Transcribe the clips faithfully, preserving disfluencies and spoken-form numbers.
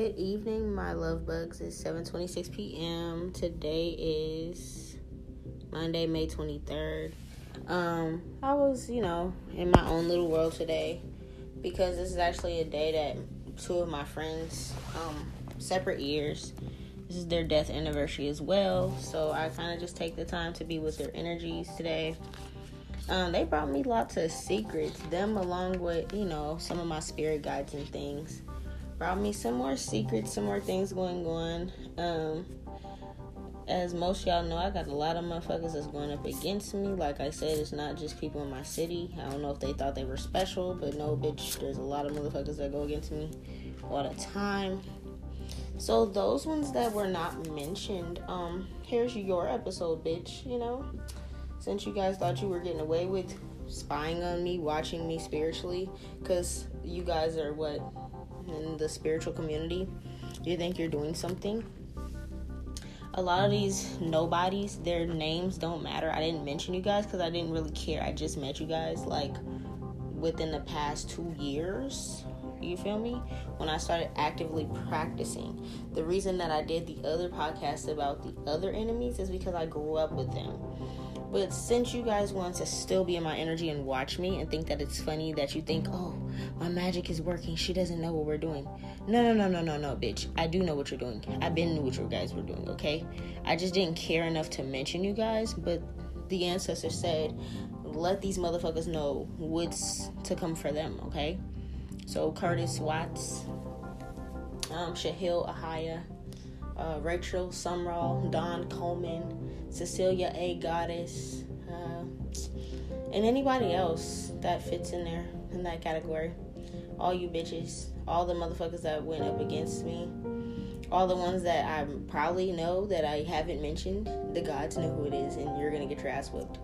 Good evening, my love bugs. It's seven twenty-six p.m. Today is Monday, May twenty-third. Um, I was, you know, in my own little world today because this is actually a day that two of my friends, um, separate years, this is their death anniversary as well. So I kind of just take the time to be with their energies today. Um, they brought me lots of secrets. Them along with, you know, some of my spirit guides and things. Brought me some more secrets, some more things going on. Um, as most of y'all know, I got a lot of motherfuckers that's going up against me. Like I said, it's not just people in my city. I don't know if they thought they were special, but no, bitch, there's a lot of motherfuckers that go against me all the time. So those ones that were not mentioned, um, here's your episode, bitch, you know? Since you guys thought you were getting away with spying on me, watching me spiritually, because you guys are what? In the spiritual community, you think you're doing something. A lot of these nobodies, their names don't matter. I didn't mention you guys because I didn't really care. I just met you guys like within the past two years, you feel me, when I started actively practicing. The reason that I did the other podcast about the other enemies is because I grew up with them. But since you guys want to still be in my energy and watch me and think that it's funny that you think, oh, my magic is working, she doesn't know what we're doing. No, no, no, no, no, no, bitch. I do know what you're doing. I've been knew what you guys were doing, okay? I just didn't care enough to mention you guys, but the ancestor said, let these motherfuckers know what's to come for them, okay? So Curtis Watts, um, Shahil Ahaya, uh, Rachel Sumrall, Dawn Coleman, Cecilia A. Goddess, uh, and anybody else that fits in there, in that category. All you bitches, all the motherfuckers that went up against me, all the ones that I probably know that I haven't mentioned, the gods know who it is, and you're gonna get your ass whipped.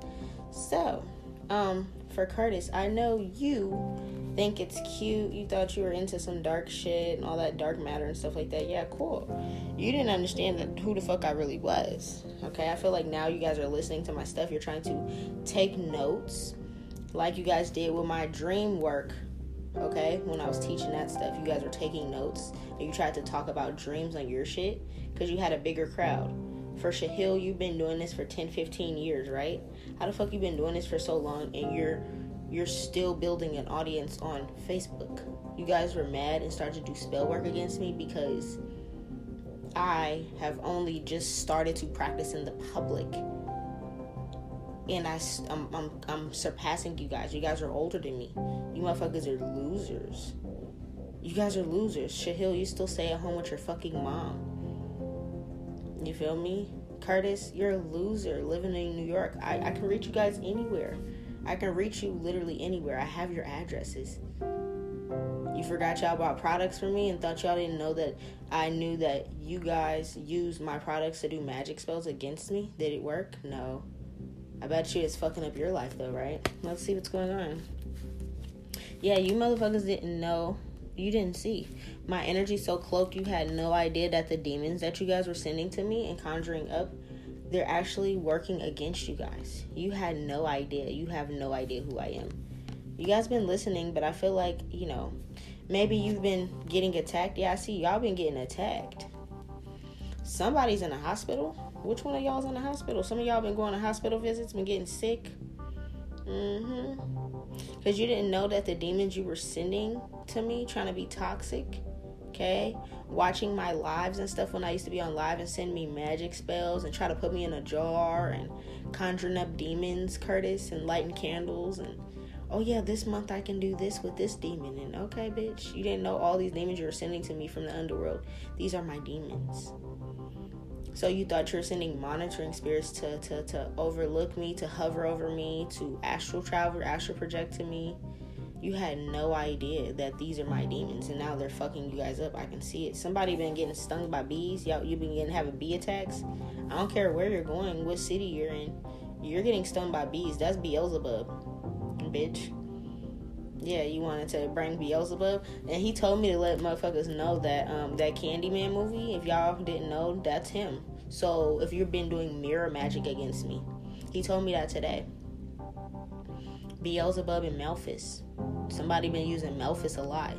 So, um, for Curtis, I know you think it's cute, you thought you were into some dark shit and all that dark matter and stuff like that. Yeah, cool. You didn't understand that who the fuck I really was, okay? I feel like now you guys are listening to my stuff, you're trying to take notes like you guys did with my dream work, okay? When I was teaching that stuff, you guys were taking notes and you tried to talk about dreams on your shit because you had a bigger crowd. For Shahil, you've been doing this for ten, fifteen years, right? How the fuck you been doing this for so long and you're you're still building an audience on Facebook? You guys were mad and started to do spell work against me because I have only just started to practice in the public. And I, I'm, I'm, I'm surpassing you guys. You guys are older than me. You motherfuckers are losers. You guys are losers. Shahil, you still stay at home with your fucking mom. You feel me? Curtis, you're a loser living in New York. I, I can reach you guys anywhere. I can reach you literally anywhere. I have your addresses. You forgot y'all bought products for me and thought y'all didn't know that I knew that you guys used my products to do magic spells against me. Did it work? No. I bet you it's fucking up your life though, right? Let's see what's going on. Yeah, you motherfuckers didn't know. You didn't see. My energy so cloaked, you had no idea that the demons that you guys were sending to me and conjuring up, they're actually working against you guys. You had no idea. You have no idea who I am. You guys been listening, but I feel like, you know, maybe you've been getting attacked. Yeah, I see y'all been getting attacked. Somebody's in the hospital. Which one of y'all's in the hospital? Some of y'all been going to hospital visits, been getting sick. Mm-hmm. Because you didn't know that the demons you were sending to me, trying to be toxic, okay, watching my lives and stuff when I used to be on live and send me magic spells and try to put me in a jar and conjuring up demons, Curtis, and lighting candles and, oh yeah, this month I can do this with this demon. And okay, bitch, you didn't know all these demons you were sending to me from the underworld. These are my demons. So you thought you were sending monitoring spirits to to to overlook me, to hover over me, to astral travel, astral project to me. You had no idea that these are my demons, and now they're fucking you guys up. I can see it. Somebody been getting stung by bees. Y'all, you been getting having bee attacks. I don't care where you're going, what city you're in. You're getting stung by bees. That's Beelzebub, bitch. Yeah, you wanted to bring Beelzebub, and he told me to let motherfuckers know that um, that Candyman movie. If y'all didn't know, that's him. So if you've been doing mirror magic against me, he told me that today. Beelzebub and Malphas. Somebody been using Malphas a lot.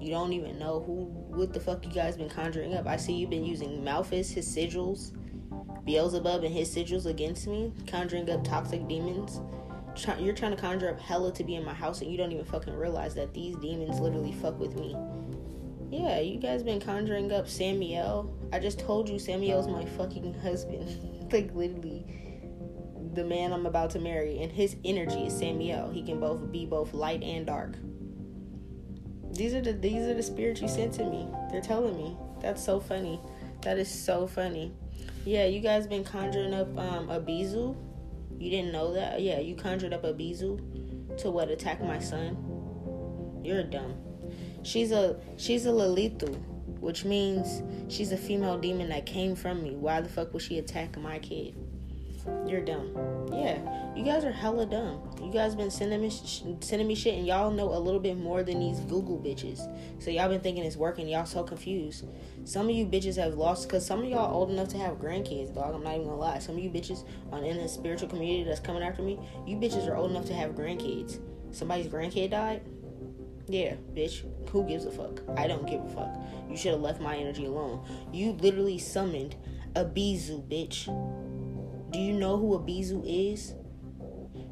You don't even know who, what the fuck you guys been conjuring up. I see you've been using Malphas, his sigils, Beelzebub and his sigils against me, conjuring up toxic demons. Try, you're trying to conjure up hella to be in my house, and you don't even fucking realize that these demons literally fuck with me. Yeah, you guys been conjuring up Samuel. I just told you Samuel's my fucking husband. Like, literally, the man I'm about to marry, and his energy is Samuel. He can both be both light and dark. These are the these are the spirits you sent to me. They're telling me. That's so funny. That is so funny. Yeah, you guys been conjuring up um, Abezu. You didn't know that? Yeah, you conjured up Abezu to what? Attack my son? You're dumb. She's a she's a Lilithu, which means she's a female demon that came from me. Why the fuck would she attack my kid? You're dumb. Yeah, you guys are hella dumb. You guys been sending me sh- sending me shit, and y'all know a little bit more than these Google bitches. So y'all been thinking it's working. Y'all so confused. Some of you bitches have lost, because some of y'all old enough to have grandkids, dog. I'm not even gonna lie. Some of you bitches on in the spiritual community that's coming after me, you bitches are old enough to have grandkids. Somebody's grandkid died? Yeah, bitch. Who gives a fuck? I don't give a fuck. You should have left my energy alone. You literally summoned Abezu, bitch. Do you know who Abezu is?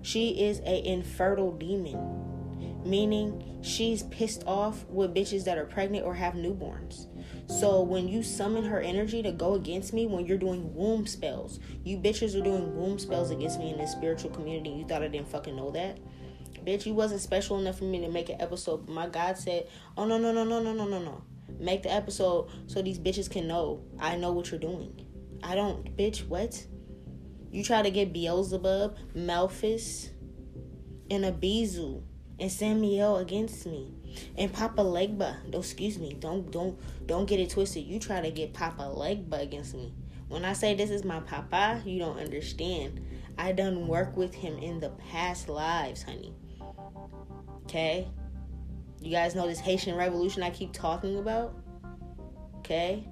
She is a infertile demon, meaning she's pissed off with bitches that are pregnant or have newborns. So when you summon her energy to go against me, when you're doing womb spells, you bitches are doing womb spells against me in this spiritual community. You thought I didn't fucking know that? Bitch, you wasn't special enough for me to make an episode. But my God said, oh, no, no, no, no, no, no, no, no. Make the episode so these bitches can know I know what you're doing. I don't, bitch, what? You try to get Beelzebub, Malphas, and Abezu, and Samuel against me, and Papa Legba. Don't, excuse me. Don't don't don't get it twisted. You try to get Papa Legba against me. When I say this is my papa, you don't understand. I done work with him in the past lives, honey. Okay? You guys know this Haitian Revolution I keep talking about? Okay?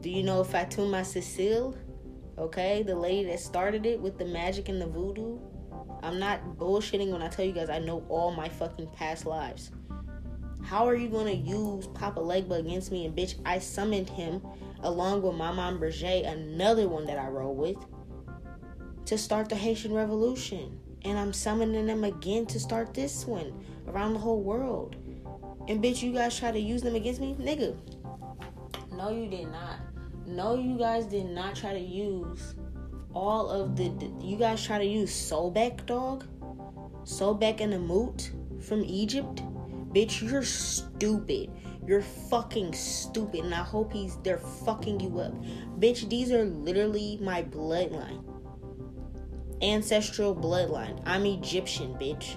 Do you know Fatuma Cecile? Okay, the lady that started it with the magic and the voodoo. I'm not bullshitting when I tell you guys I know all my fucking past lives. How are you going to use Papa Legba against me? And bitch, I summoned him along with Mama Brigitte, another one that I roll with, to start the Haitian Revolution. And I'm summoning them again to start this one around the whole world. And bitch, you guys try to use them against me? Nigga, no you did not. No, you guys did not try to use all of the... You guys try to use Sobek, dog? Sobek and Ammit from Egypt? Bitch, you're stupid. You're fucking stupid. And I hope he's... They're fucking you up. Bitch, these are literally my bloodline. Ancestral bloodline. I'm Egyptian, bitch.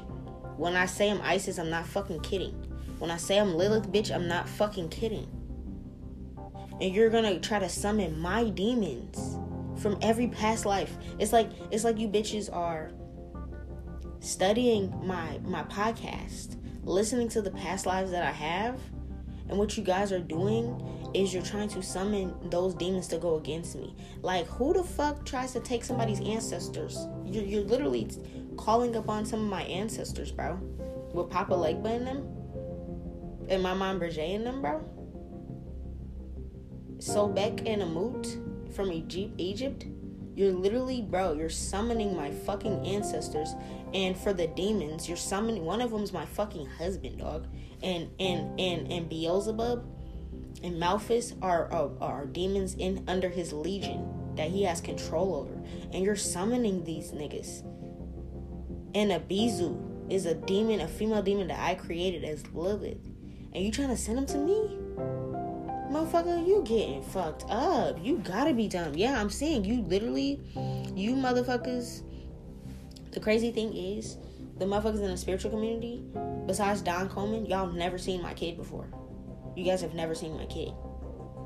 When I say I'm Isis, I'm not fucking kidding. When I say I'm Lilith, bitch, I'm not fucking kidding. And you're gonna try to summon my demons from every past life. It's like it's like you bitches are studying my my podcast, listening to the past lives that I have, and what you guys are doing is you're trying to summon those demons to go against me. Like, who the fuck tries to take somebody's ancestors? You're, you're literally calling upon some of my ancestors, bro. With Papa Legba in them, and my mom Brigitte in them, bro. Sobek and Ammit from Egypt, you're literally, bro, you're summoning my fucking ancestors. And for the demons, you're summoning, one of them's my fucking husband, dog. And and and and Beelzebub and Malphas are, are are demons in under his legion that he has control over. And you're summoning these niggas. And Abezu is a demon, a female demon that I created as Lilith. And you trying to send him to me? Motherfucker, you getting fucked up. You gotta be dumb. Yeah, I'm saying you literally, you motherfuckers. The crazy thing is, the motherfuckers in the spiritual community, besides Dawn Coleman, y'all never seen my kid before. You guys have never seen my kid.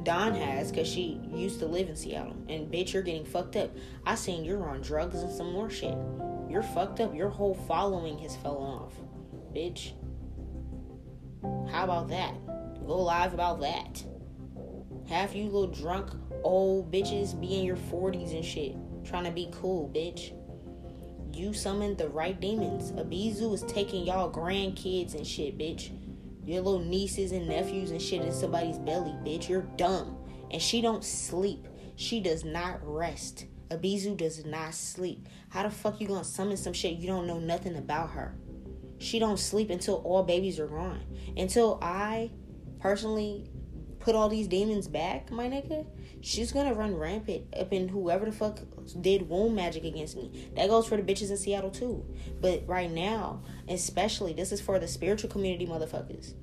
Dawn has, because she used to live in Seattle. And bitch, you're getting fucked up. I seen you're on drugs and some more shit. You're fucked up. Your whole following has fallen off. Bitch. How about that? Go live about that. Half you little drunk old bitches be in your forties and shit, trying to be cool, bitch. You summoned the right demons. Abezu is taking y'all grandkids and shit, bitch. your little nieces and nephews and shit in somebody's belly, bitch. You're dumb. And she don't sleep. She does not rest. Abezu does not sleep. How the fuck you gonna summon some shit you don't know nothing about her? She don't sleep until all babies are gone. Until I personally put all these demons back, my nigga, she's gonna run rampant up in whoever the fuck did womb magic against me. That goes for the bitches in Seattle too. But right now, especially, this is for the spiritual community motherfuckers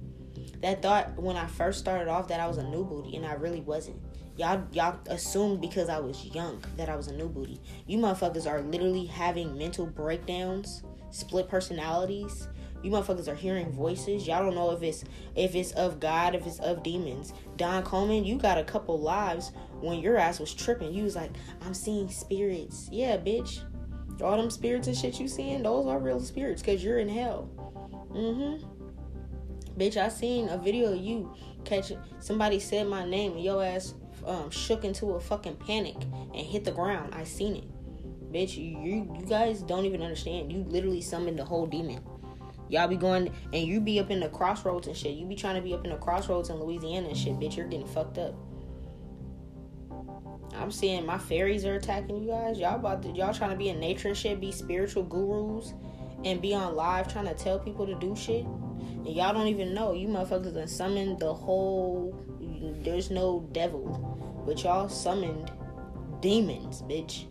that thought when I first started off that I was a new booty, and I really wasn't. Y'all y'all assumed because I was young that I was a new booty. You motherfuckers are literally having mental breakdowns, split personalities. You motherfuckers are hearing voices. Y'all don't know if it's if it's of God, if it's of demons. Dawn Coleman, you got a couple lives when your ass was tripping. You was like, I'm seeing spirits. Yeah, bitch. All them spirits and shit you seeing, those are real spirits because you're in hell. Mm-hmm. Bitch, I seen a video of you catching, somebody said my name and your ass um, shook into a fucking panic and hit the ground. I seen it. Bitch, you, you guys don't even understand. You literally summoned the whole demon. Y'all be going, and you be up in the crossroads and shit. You be trying to be up in the crossroads in Louisiana and shit, bitch. You're getting fucked up. I'm seeing my fairies are attacking you guys. Y'all about to, y'all trying to be in nature and shit, be spiritual gurus, and be on live trying to tell people to do shit. And y'all don't even know. You motherfuckers done summoned the whole, there's no devil. But y'all summoned demons, bitch.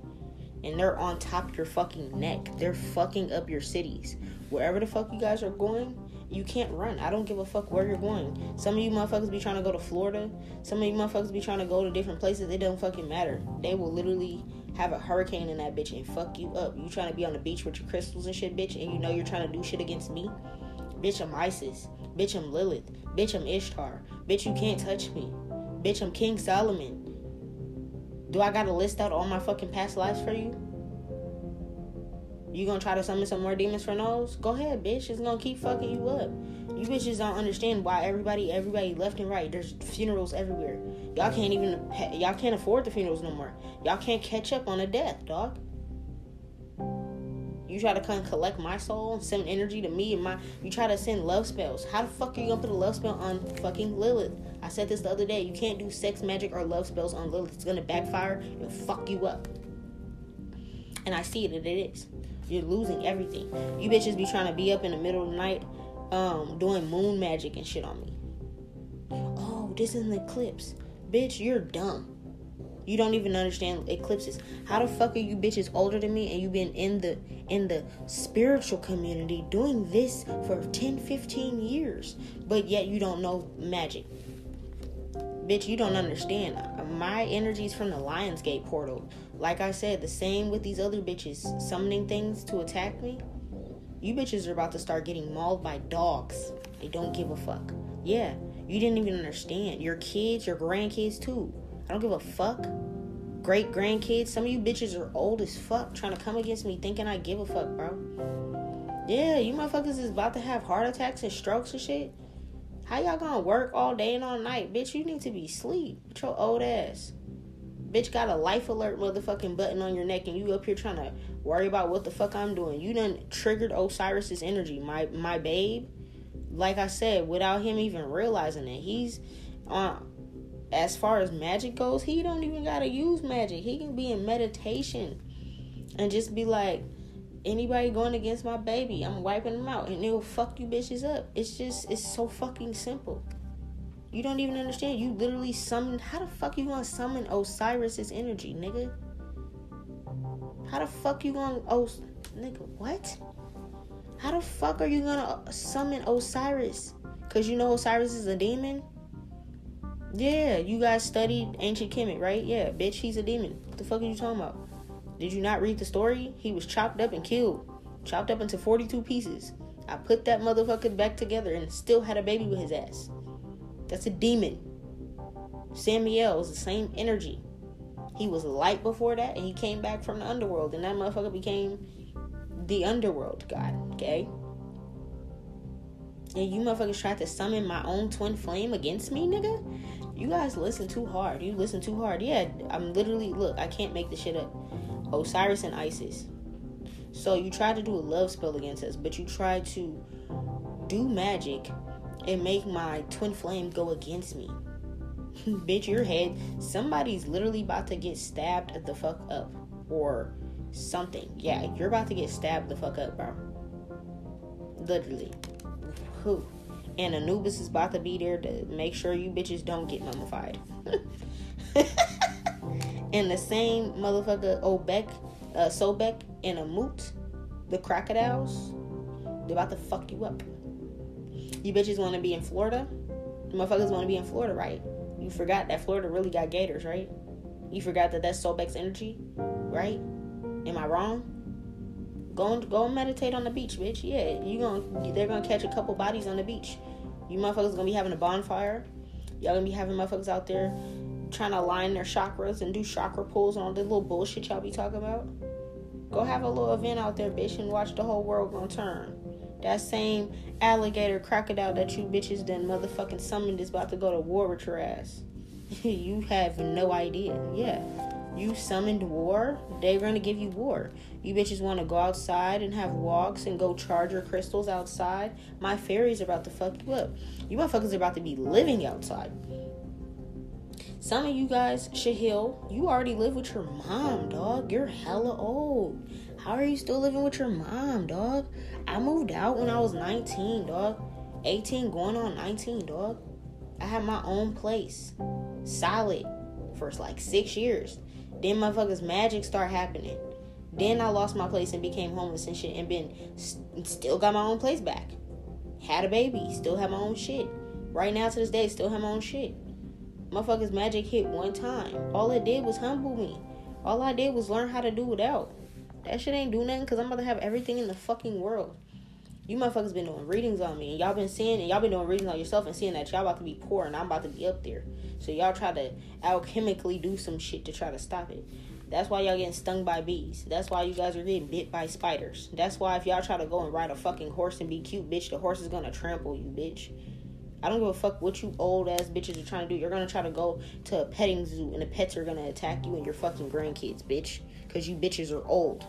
And they're on top of your fucking neck. They're fucking up your cities. Wherever the fuck you guys are going, you can't run. I don't give a fuck where you're going. Some of you motherfuckers be trying to go to Florida. Some of you motherfuckers be trying to go to different places. It don't fucking matter. They will literally have a hurricane in that bitch and fuck you up. You trying to be on the beach with your crystals and shit, bitch, and you know you're trying to do shit against me? Bitch, I'm Isis. Bitch, I'm Lilith. Bitch, I'm Ishtar. Bitch, you can't touch me. Bitch, I'm King Solomon. Do I gotta list out all my fucking past lives for you? You gonna try to summon some more demons for those? Go ahead, bitch. It's gonna keep fucking you up. You bitches don't understand why everybody, everybody left and right. There's funerals everywhere. Y'all can't even, y'all can't afford the funerals no more. Y'all can't catch up on a death, dog. You try to come collect my soul and send energy to me and my, you try to send love spells. How the fuck are you gonna put a love spell on fucking Lilith? I said this the other day. You can't do sex magic or love spells on Lilith. It's gonna backfire and fuck you up. And I see it, and it is. You're losing everything. You bitches be trying to be up in the middle of the night um, doing moon magic and shit on me. Oh, this is an eclipse. Bitch, you're dumb. You don't even understand eclipses. How the fuck are you bitches older than me and you been in the in the spiritual community doing this for ten, fifteen years, but yet you don't know magic? Bitch, you don't understand. My energy's from the Lionsgate portal. Like I said, the same with these other bitches summoning things to attack me. You bitches are about to start getting mauled by dogs. They don't give a fuck. Yeah, you didn't even understand. Your kids, your grandkids too. I don't give a fuck. Great grandkids. Some of you bitches are old as fuck trying to come against me thinking I give a fuck, bro. Yeah, you motherfuckers is about to have heart attacks and strokes and shit. How y'all gonna work all day and all night? Bitch, you need to be asleep with your old ass. Bitch got a life alert motherfucking button on your neck and you up here trying to worry about what the fuck I'm doing. You done triggered Osiris's energy, my, my babe. Like I said, without him even realizing it, he's on... Uh, as far as magic goes, he don't even gotta use magic. He can be in meditation and just be like, anybody going against my baby, I'm wiping them out, and it'll fuck you bitches up. It's just, it's so fucking simple. You don't even understand. You literally summoned, how the fuck you gonna summon Osiris's energy, nigga? How the fuck you gonna, oh, nigga, what? How the fuck are you gonna summon Osiris? Because you know Osiris is a demon? Yeah, you guys studied ancient Kemet, right? Yeah, bitch, he's a demon. What the fuck are you talking about? Did you not read the story? He was chopped up and killed. Chopped up into forty-two pieces. I put that motherfucker back together and still had a baby with his ass. That's a demon. Samuel is the same energy. He was light before that, and he came back from the underworld, and that motherfucker became the underworld god, okay? And you motherfuckers tried to summon my own twin flame against me, nigga? You guys listen too hard. You listen too hard. Yeah, I'm literally... Look, I can't make this shit up. Osiris and Isis. So you tried to do a love spell against us, but you tried to do magic and make my twin flame go against me. Bitch, your head. Somebody's literally about to get stabbed the fuck up. Or something. Yeah, you're about to get stabbed the fuck up, bro. Literally. Who? And Anubis is about to be there to make sure you bitches don't get mummified. And the same motherfucker, Obek, uh, Sobek, and Ammit, the crocodiles, they're about to fuck you up. You bitches want to be in Florida? Motherfuckers want to be in Florida, right? You forgot that Florida really got gators, right? You forgot that that's Sobek's energy, right? Am I wrong? Go and, go and meditate on the beach, bitch. Yeah, you gonna they're gonna catch a couple bodies on the beach. You motherfuckers gonna be having a bonfire. Y'all gonna be having motherfuckers out there trying to align their chakras and do chakra pulls on all the little bullshit y'all be talking about. Go have a little event out there, bitch, and watch the whole world gonna turn. That same alligator crocodile that you bitches done motherfucking summoned is about to go to war with your ass. You have no idea. Yeah. You summoned war, they're going to give you war. You bitches want to go outside and have walks and go charge your crystals outside. My fairies are about to fuck you up. You motherfuckers are about to be living outside. Some of you guys, Shahil, you already live with your mom, dog. You're hella old. How are you still living with your mom, dog? I moved out when I was nineteen, dog. eighteen going on nineteen, dog. I had my own place. Solid. For like six years. Then motherfuckers magic start happening. Then I lost my place and became homeless and shit, and been st- still got my own place back. Had a baby, still have my own shit. Right now to this day, still have my own shit. Motherfuckers magic hit one time. All it did was humble me. All I did was learn how to do without. That shit ain't do nothing because I'm about to have everything in the fucking world. You motherfuckers been doing readings on me, and y'all been seeing, and y'all been doing readings on yourself and seeing that y'all about to be poor and I'm about to be up there. So y'all try to alchemically do some shit to try to stop it. That's why y'all getting stung by bees. That's why you guys are getting bit by spiders. That's why if y'all try to go and ride a fucking horse and be cute, bitch, the horse is gonna trample you, bitch. I don't give a fuck what you old ass bitches are trying to do. You're gonna try to go to a petting zoo and the pets are gonna attack you and your fucking grandkids, bitch. Cause you bitches are old.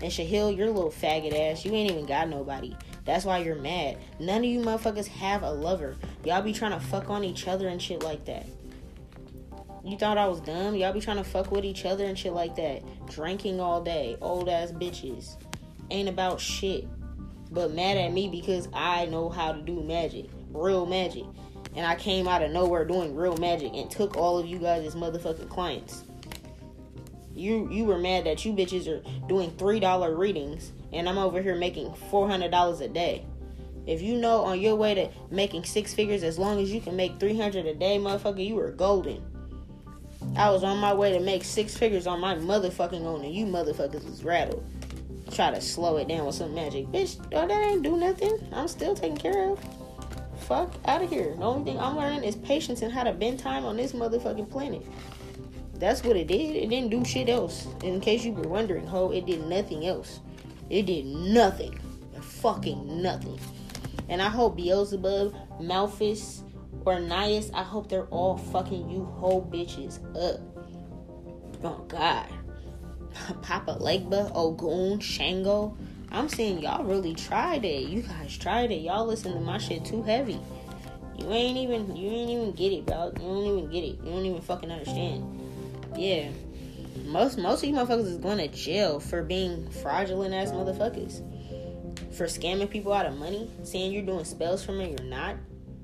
And Shahil, you're a little faggot ass. You ain't even got nobody. That's why you're mad. None of you motherfuckers have a lover. Y'all be trying to fuck on each other and shit like that. You thought I was dumb? Y'all be trying to fuck with each other and shit like that. Drinking all day. Old ass bitches. Ain't about shit. But mad at me because I know how to do magic. Real magic. And I came out of nowhere doing real magic and took all of you guys as motherfucking clients. You you were mad that you bitches are doing three dollars readings, and I'm over here making four hundred dollars a day. If you know on your way to making six figures, as long as you can make three hundred dollars a day, motherfucker, you are golden. I was on my way to make six figures on my motherfucking own, and you motherfuckers was rattled. Try to slow it down with some magic. Bitch, oh, that ain't do nothing. I'm still taken care of. Fuck out of here. The only thing I'm learning is patience and how to bend time on this motherfucking planet. That's what it did. It didn't do shit else. In case you were wondering, ho, it did nothing else. It did nothing. Fucking nothing. And I hope Beelzebub, Malphas, Ornias, I hope they're all fucking you whole bitches up. Oh, God. Papa Legba, Ogun, Shango. I'm saying y'all really tried it. You guys tried it. Y'all listen to my shit too heavy. You ain't even, you ain't even get it, bro. You don't even get it. You don't even fucking understand. Yeah, most most of you motherfuckers is going to jail for being fraudulent ass motherfuckers, for scamming people out of money, saying you're doing spells for them and you're not.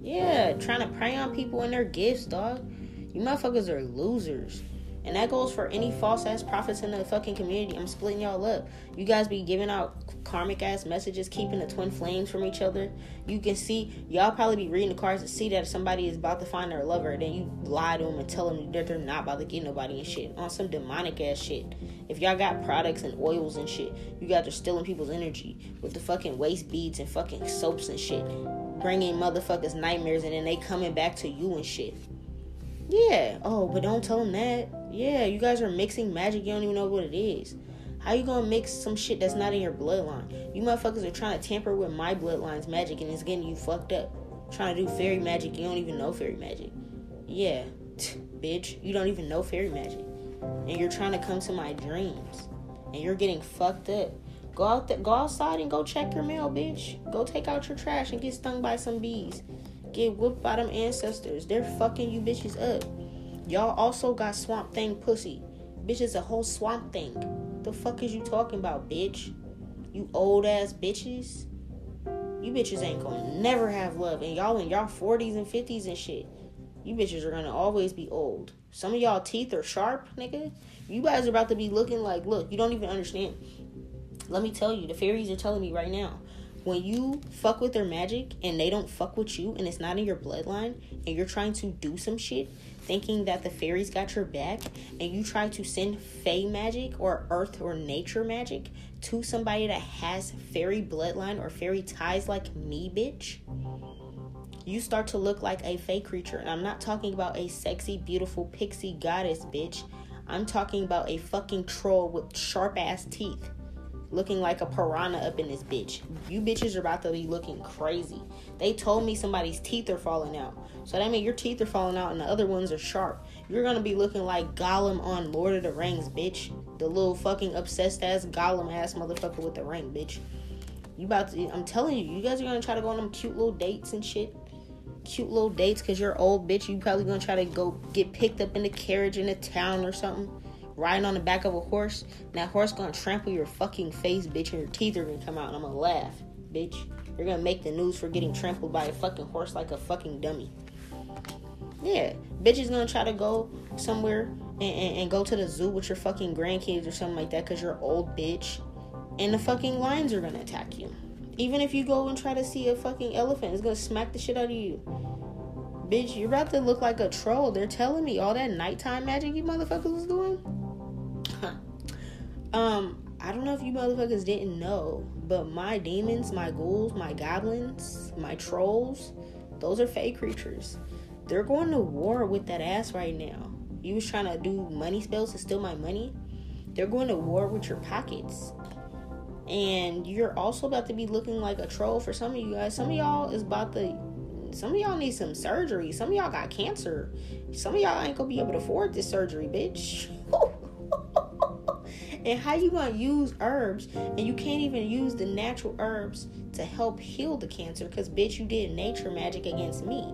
Yeah, trying to prey on people and their gifts, dog. You motherfuckers are losers, and that goes for any false ass prophets in the fucking community. I'm splitting y'all up. You guys be giving out karmic ass messages, keeping the twin flames from each other. You can see y'all probably be reading the cards to see that if somebody is about to find their lover, then you lie to them and tell them that they're not about to get nobody and shit on some demonic ass shit. If y'all got products and oils and shit, you guys are stealing people's energy with the fucking waste beads and fucking soaps and shit, bringing motherfuckers nightmares, and then they coming back to you and shit. Yeah. Oh, but don't tell them that. Yeah, you guys are mixing magic. You don't even know what it is. How you gonna mix some shit that's not in your bloodline? You motherfuckers are trying to tamper with my bloodline's magic, and it's getting you fucked up. Trying to do fairy magic, you don't even know fairy magic. Yeah, tch, bitch, you don't even know fairy magic. And you're trying to come to my dreams. And you're getting fucked up. Go out th- go outside and go check your mail, bitch. Go take out your trash and get stung by some bees. Get whooped by them ancestors. They're fucking you bitches up. Y'all also got swamp thing pussy. Bitch is a whole swamp thing. The fuck is you talking about, bitch? You old ass bitches. You bitches ain't gonna never have love. And y'all in y'all forties and fifties and shit. You bitches are gonna always be old. Some of y'all teeth are sharp, nigga. You guys are about to be looking like, look, you don't even understand. Let me tell you, the fairies are telling me right now, when you fuck with their magic and they don't fuck with you and it's not in your bloodline and you're trying to do some shit thinking that the fairies got your back and you try to send fae magic or earth or nature magic to somebody that has fairy bloodline or fairy ties like me, bitch, you start to look like a fae creature. And I'm not talking about a sexy, beautiful pixie goddess, bitch. I'm talking about a fucking troll with sharp ass teeth. Looking like a piranha up in this bitch. You bitches are about to be looking crazy. They told me somebody's teeth are falling out. So that means your teeth are falling out and the other ones are sharp. You're going to be looking like Gollum on Lord of the Rings, bitch. The little fucking obsessed ass Gollum ass motherfucker with the ring, bitch. You about to, I'm telling you, you guys are going to try to go on them cute little dates and shit. Cute little dates because you're old, bitch. You probably going to try to go get picked up in a carriage in a town or something. Riding on the back of a horse, and that horse gonna trample your fucking face, bitch, and your teeth are gonna come out, and I'm gonna laugh, bitch. You're gonna make the news for getting trampled by a fucking horse like a fucking dummy. Yeah, bitch is gonna try to go somewhere and, and, and go to the zoo with your fucking grandkids or something like that, because you're old, bitch, and the fucking lions are gonna attack you. Even if you go and try to see a fucking elephant, it's gonna smack the shit out of you. Bitch, you're about to look like a troll. They're telling me all that nighttime magic you motherfuckers was doing. Um, I don't know if you motherfuckers didn't know, but my demons, my ghouls, my goblins, my trolls, those are fey creatures. They're going to war with that ass right now. You was trying to do money spells to steal my money. They're going to war with your pockets. And you're also about to be looking like a troll for some of you guys. Some of y'all is about to... Some of y'all need some surgery. Some of y'all got cancer. Some of y'all ain't gonna be able to afford this surgery, bitch. And how you gonna use herbs and you can't even use the natural herbs to help heal the cancer because, bitch, you did nature magic against me.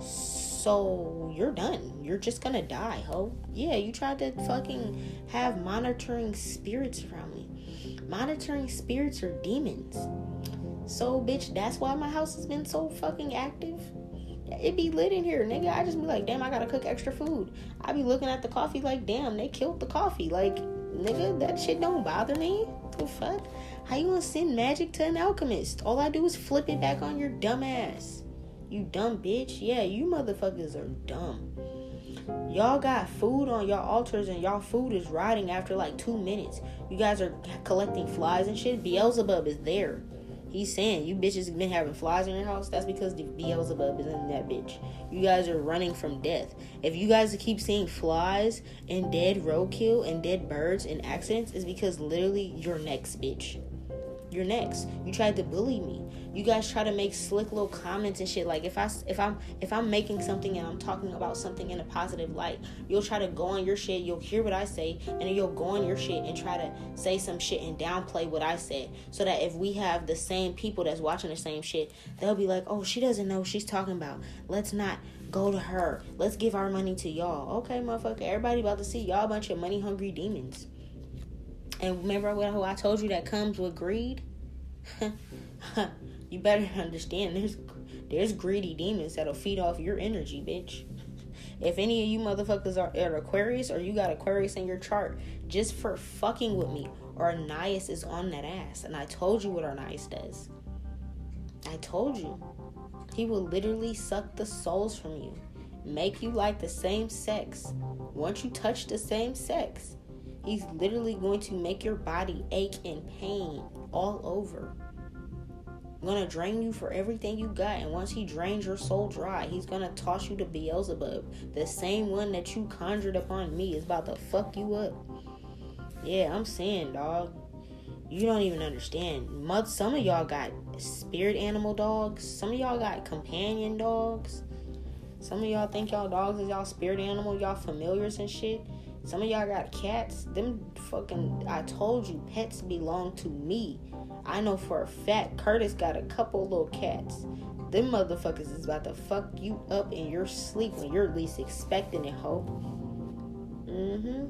So you're done. You're just gonna die, ho. Yeah, you tried to fucking have monitoring spirits around me. Monitoring spirits are demons. So, bitch, that's why my house has been so fucking active. It be lit in here, nigga. I just be like, damn, I gotta cook extra food. I be looking at the coffee like, damn, they killed the coffee. Like, nigga, that shit don't bother me. The fuck? How you gonna send magic to an alchemist? All I do is flip it back on your dumb ass. You dumb bitch. Yeah, you motherfuckers are dumb. Y'all got food on y'all altars and y'all food is rotting after like two minutes. You guys are collecting flies and shit. Beelzebub is there. He's saying, you bitches have been having flies in your house. That's because the Beelzebub is in that bitch. You guys are running from death. If you guys keep seeing flies and dead roadkill and dead birds and accidents, it's because literally you're next, bitch. You're next. You tried to bully me. You guys try to make slick little comments and shit. Like if I if I'm if I'm making something and I'm talking about something in a positive light, you'll try to go on your shit. You'll hear what I say, and then you'll go on your shit and try to say some shit and downplay what I said. So that if we have the same people that's watching the same shit, they'll be like, "Oh, she doesn't know what she's talking about. Let's not go to her. Let's give our money to y'all." Okay, motherfucker. Everybody about to see y'all a bunch of money hungry demons. And remember who I told you that comes with greed? You better understand, there's there's greedy demons that'll feed off your energy, bitch. If any of you motherfuckers are, are Aquarius or you got Aquarius in your chart, just for fucking with me, Arnaius is on that ass. And I told you what Arnaius does. I told you. He will literally suck the souls from you. Make you like the same sex. Once you touch the same sex, he's literally going to make your body ache and pain all over. Gonna drain you for everything you got. And once he drains your soul dry, he's gonna toss you to Beelzebub. The same one that you conjured upon me is about to fuck you up. Yeah, I'm saying, dog. You don't even understand. Some of y'all got spirit animal dogs. Some of y'all got companion dogs. Some of y'all think y'all dogs is y'all spirit animal, y'all familiars and shit. Some of y'all got cats. Them fucking, I told you, pets belong to me. I know for a fact Curtis got a couple little cats. Them motherfuckers is about to fuck you up in your sleep when you're least expecting it, ho. Mm-hmm.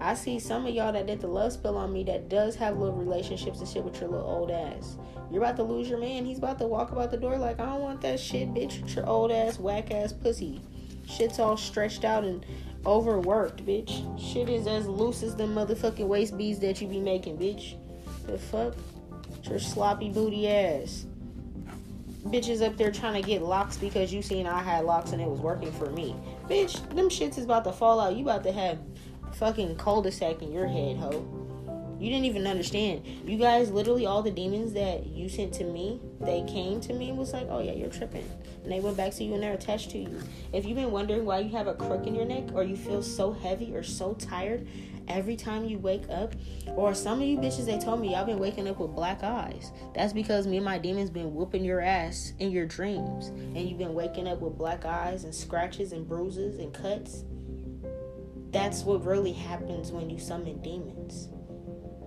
I see some of y'all that did the love spell on me that does have little relationships and shit with your little old ass. You're about to lose your man. He's about to walk about the door like, I don't want that shit, bitch, with your old ass, whack ass pussy. Shit's all stretched out and overworked, bitch. Shit is as loose as the motherfucking waist beads that you be making, bitch. The fuck? It's your sloppy booty ass. Bitches up there trying to get locks because you seen I had locks and it was working for me. Bitch, them shits is about to fall out. You about to have fucking cul-de-sac in your head, ho. You didn't even understand. You guys, literally all the demons that you sent to me, they came to me and was like, oh yeah, you're tripping. And they went back to you and they're attached to you. If you've been wondering why you have a crook in your neck or you feel so heavy or so tired every time you wake up, or some of you bitches, they told me y'all been waking up with black eyes. That's because me and my demons been whooping your ass in your dreams. And you've been waking up with black eyes and scratches and bruises and cuts. That's what really happens when you summon demons.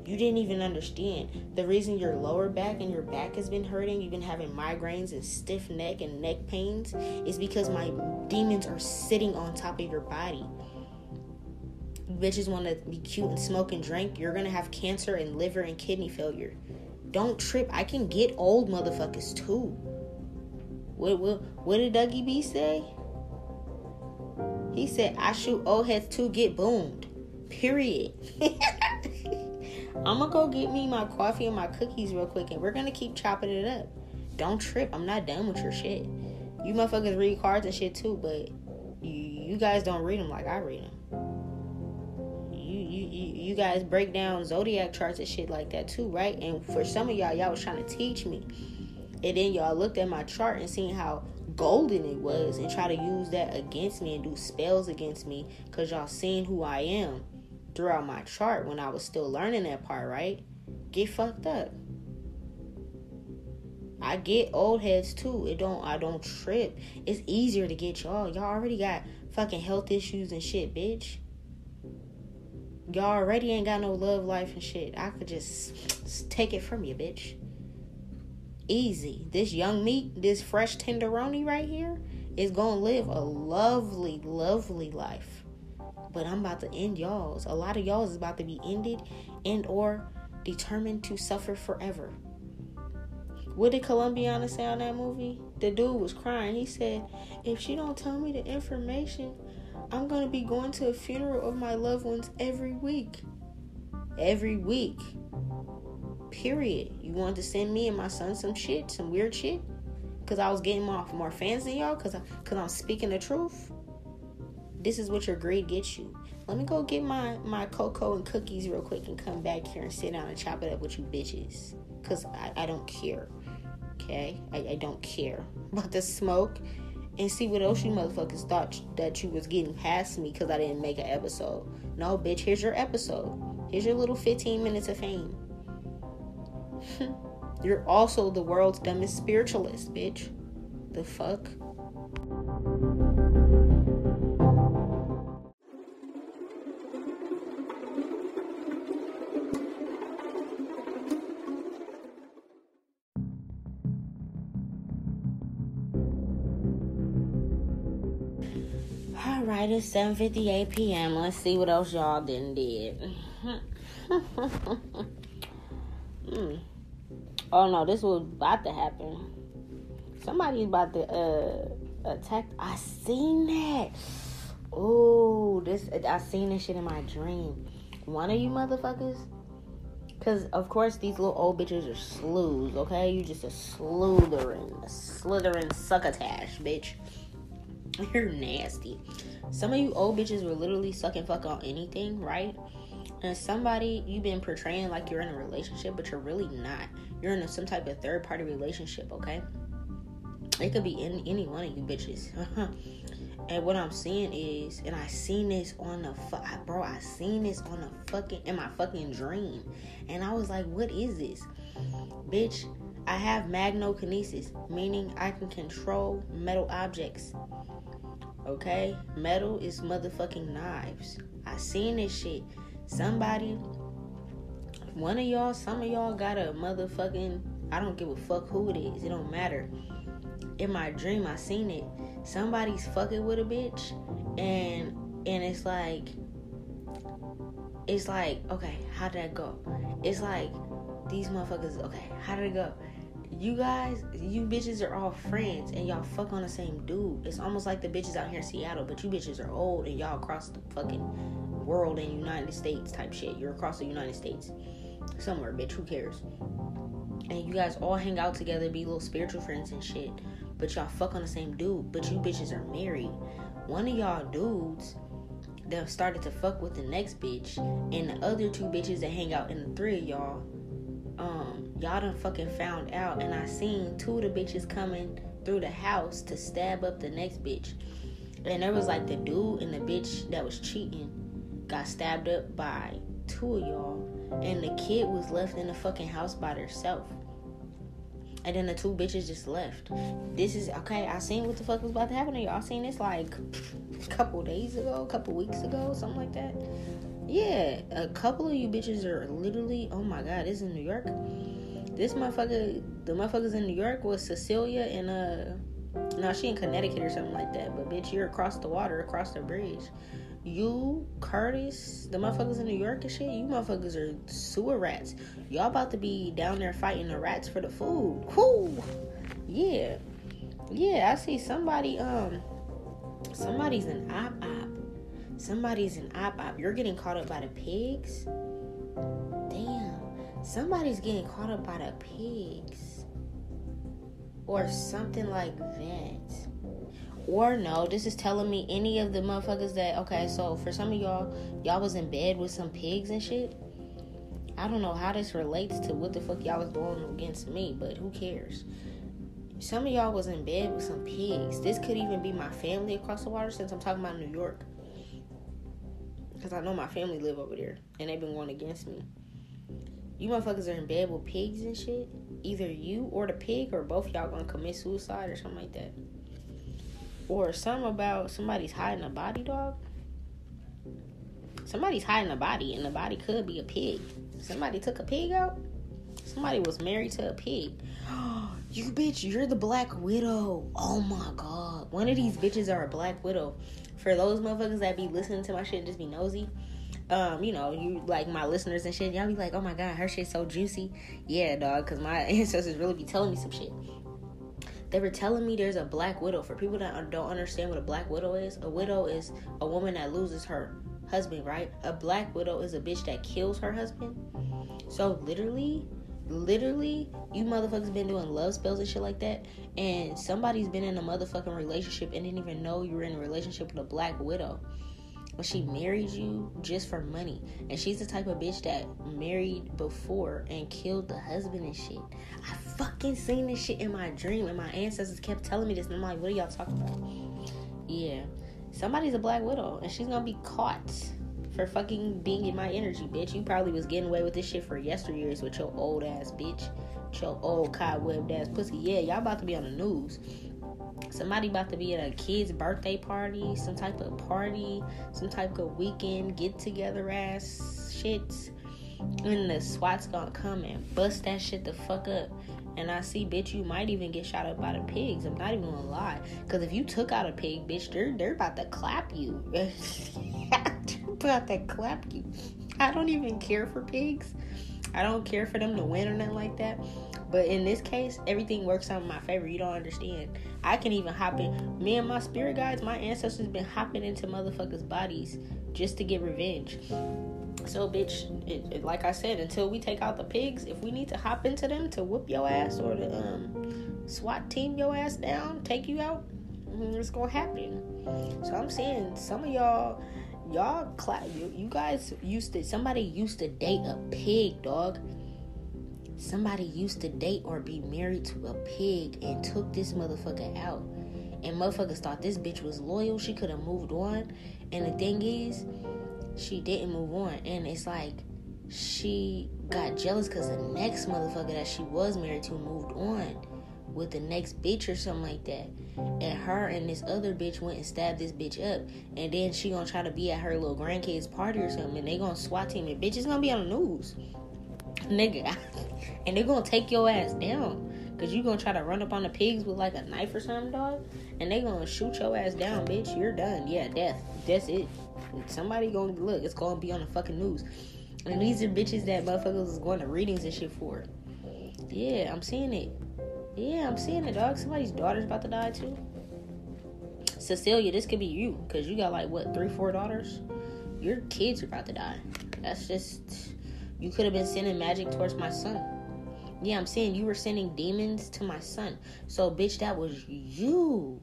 You didn't even understand. The reason your lower back and your back has been hurting, you've been having migraines and stiff neck and neck pains, is because my demons are sitting on top of your body. You bitches want to be cute and smoke and drink. You're going to have cancer and liver and kidney failure. Don't trip. I can get old motherfuckers too. What, what, what did Dougie B say? He said, I shoot old heads to get boomed. Period. I'm going to go get me my coffee and my cookies real quick, and we're going to keep chopping it up. Don't trip. I'm not done with your shit. You motherfuckers read cards and shit too, but you, you guys don't read them like I read them. You, you, you, you guys break down zodiac charts and shit like that too, right? And for some of y'all, y'all was trying to teach me. And then y'all looked at my chart and seen how golden it was and try to use that against me and do spells against me because y'all seen who I am throughout my chart when I was still learning that part, right? Get fucked up. I get old heads too. It don't I don't trip. It's easier to get y'all. Y'all already got fucking health issues and shit, bitch. Y'all already ain't got no love life and shit. I could just take it from you, bitch. Easy. This young meat, this fresh tenderoni right here is gonna live a lovely, lovely life. But I'm about to end y'all's. A lot of y'all's is about to be ended and or determined to suffer forever. What did Columbiana say on that movie? The dude was crying. He said, if she don't tell me the information, I'm gonna be going to a funeral of my loved ones every week. Every week. Period. You wanted to send me and my son some shit, some weird shit, because I was getting more, more fans than y'all, because because I'm speaking the truth. This is what your greed gets you. Let me go get my, my cocoa and cookies real quick and come back here and sit down and chop it up with you bitches, because I, I don't care, okay? I, I don't care about the smoke and see what else you motherfuckers thought that you was getting past me because I didn't make an episode. No, bitch, here's your episode. Here's your little fifteen minutes of fame. You're also the world's dumbest spiritualist, bitch. The fuck? Alright, it's seven fifty-eight p.m. Let's see what else y'all didn't did. mm. Oh no, this was about to happen. Somebody's about to uh, attack. I seen that. Oh, this I seen this shit in my dream. One of you motherfuckers, because of course these little old bitches are slews, okay? You just a slithering, a slithering succotash, bitch. You're nasty. Some of you old bitches were literally sucking fuck on anything, right? And somebody you've been portraying like you're in a relationship, but you're really not. You're in a, some type of third party relationship, okay? It could be in any one of you bitches. And what I'm seeing is, and I seen this on the fu- bro, I seen this on the fucking in my fucking dream, and I was like, what is this, bitch? I have magnokinesis, meaning I can control metal objects. okay? Metal is motherfucking knives. I seen this shit. Somebody, one of y'all, some of y'all got a motherfucking, I don't give a fuck who it is, it don't matter. In my dream, I seen it. Somebody's fucking with a bitch, and and it's like, it's like, okay, how did that go? It's like, these motherfuckers, okay, how did it go? You guys, you bitches are all friends, and y'all fuck on the same dude. It's almost like the bitches out here in Seattle, but you bitches are old, and y'all across the fucking world and United States type shit. You're across the United States. Somewhere, bitch, who cares? And you guys all hang out together, be little spiritual friends and shit, but y'all fuck on the same dude, but you bitches are married. One of y'all dudes that started to fuck with the next bitch, and the other two bitches that hang out in the three of y'all, um, y'all done fucking found out, and I seen two of the bitches coming through the house to stab up the next bitch. And there was like the dude and the bitch that was cheating got stabbed up by two of y'all, and the kid was left in the fucking house by herself. And then the two bitches just left. This is, okay, I seen what the fuck was about to happen to y'all. I seen this like a couple days ago, a couple weeks ago, something like that. Yeah, a couple of you bitches are literally, oh my God, this is in New York. This motherfucker, the motherfuckers in New York was Cecilia and, uh, no, she in Connecticut or something like that. But bitch, you're across the water, across the bridge. You, Curtis, the motherfuckers in New York and shit, you motherfuckers are sewer rats. Y'all about to be down there fighting the rats for the food. Whoo! Yeah. Yeah, I see somebody, um, somebody's an op-op. Somebody's an op-op. You're getting caught up by the pigs? Damn. Somebody's getting caught up by the pigs. Or something like that. Or no, this is telling me any of the motherfuckers that, okay, so for some of y'all, y'all was in bed with some pigs and shit. I don't know how this relates to what the fuck y'all was doing against me, but who cares? Some of y'all was in bed with some pigs. This could even be my family across the water, since I'm talking about New York. Because I know my family live over there, and they've been going against me. You motherfuckers are in bed with pigs and shit. Either you or the pig or both y'all gonna commit suicide or something like that. Or something about somebody's hiding a body, dog. Somebody's hiding a body, and the body could be a pig. Somebody took a pig out. Somebody was married to a pig. You bitch, you're the Black Widow. Oh my God. One of these bitches are a Black Widow. For those motherfuckers that be listening to my shit and just be nosy. Um, you know, you like my listeners and shit. Y'all be like, oh my God, her shit's so juicy. Yeah, dog, because my ancestors really be telling me some shit. They were telling me there's a Black Widow. For people that don't understand what a Black Widow is, a widow is a woman that loses her husband, right? A Black Widow is a bitch that kills her husband. So literally, literally, you motherfuckers been doing love spells and shit like that, and somebody's been in a motherfucking relationship and didn't even know you were in a relationship with a Black Widow. When she married you just for money. And she's the type of bitch that married before and killed the husband and shit. I fucking seen this shit in my dream. And my ancestors kept telling me this. And I'm like, what are y'all talking about? Yeah. Somebody's a Black Widow. And she's gonna be caught for fucking being in my energy, bitch. You probably was getting away with this shit for yesteryears with your old ass bitch. With your old cobwebbed ass pussy. Yeah, y'all about to be on the news. Somebody about to be at a kid's birthday party, some type of party, some type of weekend get-together ass shit. And the SWAT's gonna come and bust that shit the fuck up. And I see, bitch, you might even get shot up by the pigs. I'm not even gonna lie. Because if you took out a pig, bitch, they're, they're about to clap you. They're about to clap you. I don't even care for pigs. I don't care for them to win or nothing like that. But in this case, everything works out in my favor. You don't understand. I can even hop in. Me and my spirit guides, my ancestors been hopping into motherfuckers' bodies just to get revenge. So, bitch, it, it, like I said, until we take out the pigs, if we need to hop into them to whoop your ass or to um, SWAT team your ass down, take you out, it's going to happen. So, I'm saying some of y'all... Y'all, you, you guys used to, somebody used to date a pig, dog. Somebody used to date or be married to a pig and took this motherfucker out. And motherfuckers thought this bitch was loyal. She could have moved on. And the thing is, she didn't move on. And it's like, she got jealous because the next motherfucker that she was married to moved on. with the next bitch or something like that. And her and this other bitch went and stabbed this bitch up. And then she gonna try to be at her little grandkids party or something. And they gonna SWAT team it. Bitch, it's gonna be on the news. Nigga. And they gonna take your ass down. Because you gonna try to run up on the pigs with like a knife or something, dog. And they gonna shoot your ass down, bitch. You're done. Yeah, death. That's it. Somebody gonna look. It's gonna be on the fucking news. And these are bitches that motherfuckers is going to readings and shit for. Yeah, I'm seeing it. Yeah, I'm seeing it, dog. Somebody's daughter's about to die, too. Cecilia, this could be you. Because you got, like, what, three, four daughters? Your kids are about to die. That's just... You could have been sending magic towards my son. Yeah, I'm seeing you were sending demons to my son. So, bitch, that was you.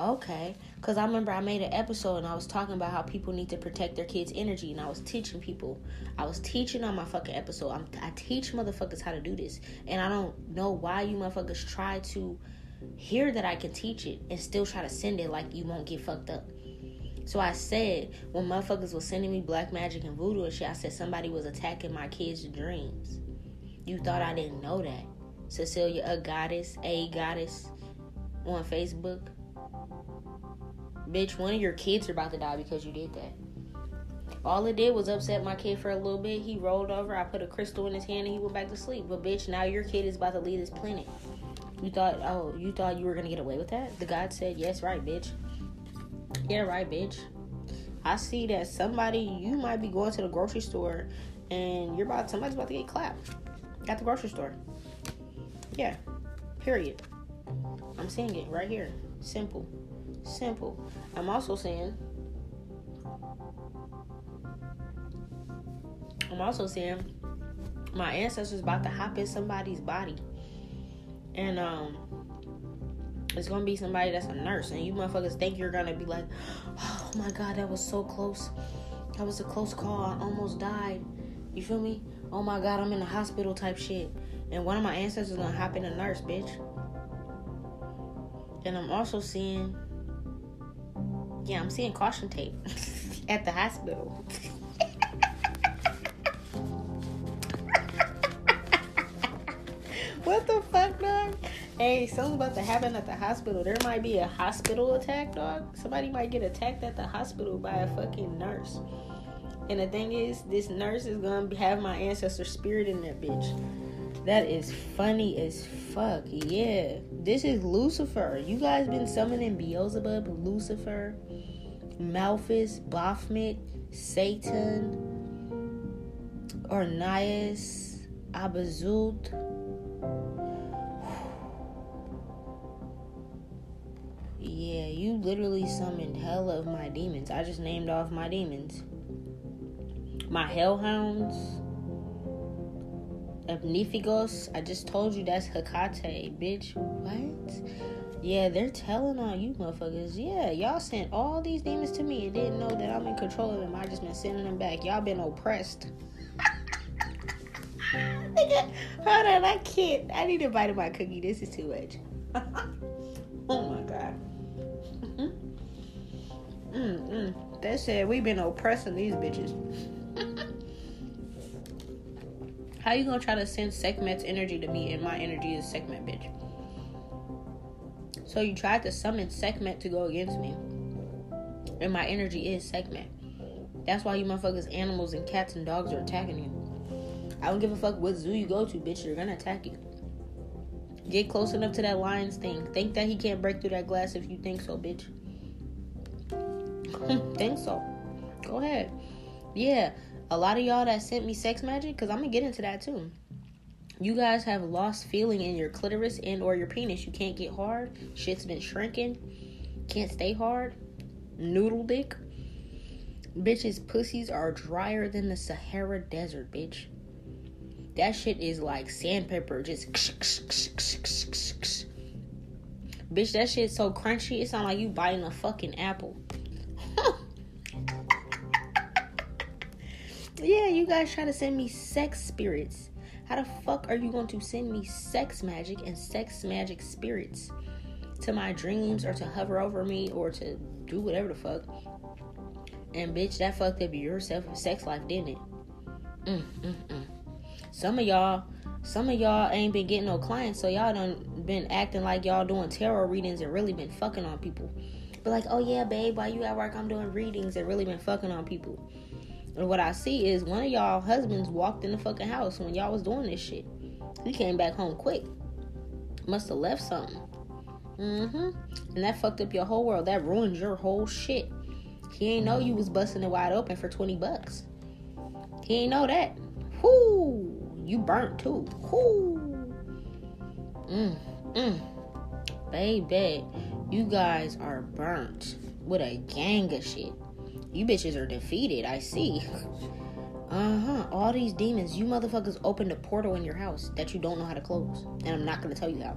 Okay, because I remember I made an episode and I was talking about how people need to protect their kids' energy, and I was teaching people. I was teaching on my fucking episode. I'm, I teach motherfuckers how to do this, and I don't know why you motherfuckers try to hear that I can teach it and still try to send it like you won't get fucked up. So I said, when motherfuckers was sending me black magic and voodoo and shit, I said somebody was attacking my kids' dreams. You thought I didn't know that. Cecilia, a goddess, a goddess on Facebook. Bitch, one of your kids are about to die because you did that. All it did was upset my kid for a little bit. He rolled over. I put a crystal in his hand and he went back to sleep. But, bitch, now your kid is about to leave this planet. You thought, oh, you thought you were going to get away with that? The God said, yes, right, bitch. Yeah, right, bitch. I see that somebody, you might be going to the grocery store and you're about, somebody's about to get clapped at the grocery store. Yeah, period. I'm seeing it right here. Simple. Simple. I'm also saying, I'm also saying, my ancestors about to hop in somebody's body, and um, it's gonna be somebody that's a nurse, and you motherfuckers think you're gonna be like, oh my god, that was so close, that was a close call, I almost died. You feel me? Oh my god, I'm in the hospital type shit, and one of my ancestors gonna hop in a nurse, bitch. And I'm also seeing. Yeah, I'm seeing caution tape at the hospital. What the fuck, dog? Hey, something's about to happen at the hospital. There might be a hospital attack, dog. Somebody might get attacked at the hospital by a fucking nurse. And the thing is, this nurse is going to have my ancestor spirit in that bitch. That is funny as fuck. Yeah. This is Lucifer. You guys been summoning Beelzebub, Lucifer, Malphas, Baphomet, Satan, Ornias, Abezu. Yeah, you literally summoned hell of my demons. I just named off my demons. My hellhounds. Abnifigos, I just told you that's Hecate, bitch. What? Yeah, they're telling on you motherfuckers. Yeah, y'all sent all these demons to me and didn't know that I'm in control of them. I just been sending them back. Y'all been oppressed. Nigga, hold on, I can't. I need to bite my cookie. This is too much. Oh my god. Mm-mm. That said, we been oppressing these bitches. How you gonna try to send Sekhmet's energy to me and my energy is Sekhmet, bitch? So you tried to summon Sekhmet to go against me. And my energy is Sekhmet. That's why you motherfuckers, animals and cats and dogs are attacking you. I don't give a fuck what zoo you go to, bitch. They're gonna attack you. Get close enough to that lion's thing. Think that he can't break through that glass if you think so, bitch. Think so. Go ahead. Yeah. A lot of y'all that sent me sex magic, because I'm going to get into that too. You guys have lost feeling in your clitoris and or your penis. You can't get hard. Shit's been shrinking. Can't stay hard. Noodle dick. Bitches' pussies are drier than the Sahara Desert, bitch. That shit is like sandpaper. Just ksh, ksh, ksh, ksh, ksh, ksh, ksh. Bitch, that shit's so crunchy. It sound like you biting a fucking apple. Yeah, you guys try to send me sex spirits. How the fuck are you going to send me sex magic and sex magic spirits to my dreams or to hover over me or to do whatever the fuck? And bitch, that fucked up your sex life, didn't it? Mm, mm, mm. Some of y'all, some of y'all ain't been getting no clients, so y'all done been acting like y'all doing tarot readings and really been fucking on people. But like, oh yeah, babe, while you at work, I'm doing readings, and really been fucking on people. And what I see is one of y'all husbands walked in the fucking house when y'all was doing this shit. He came back home quick. Must have left something. Mm-hmm. And that fucked up your whole world. That ruined your whole shit. He ain't know you was busting it wide open for twenty bucks. He ain't know that. Whoo. You burnt too. Whoo. Mm, mm. Baby, you guys are burnt. What a gang of shit. You bitches are defeated, I see. Uh-huh. All these demons. You motherfuckers opened a portal in your house that you don't know how to close. And I'm not going to tell you how.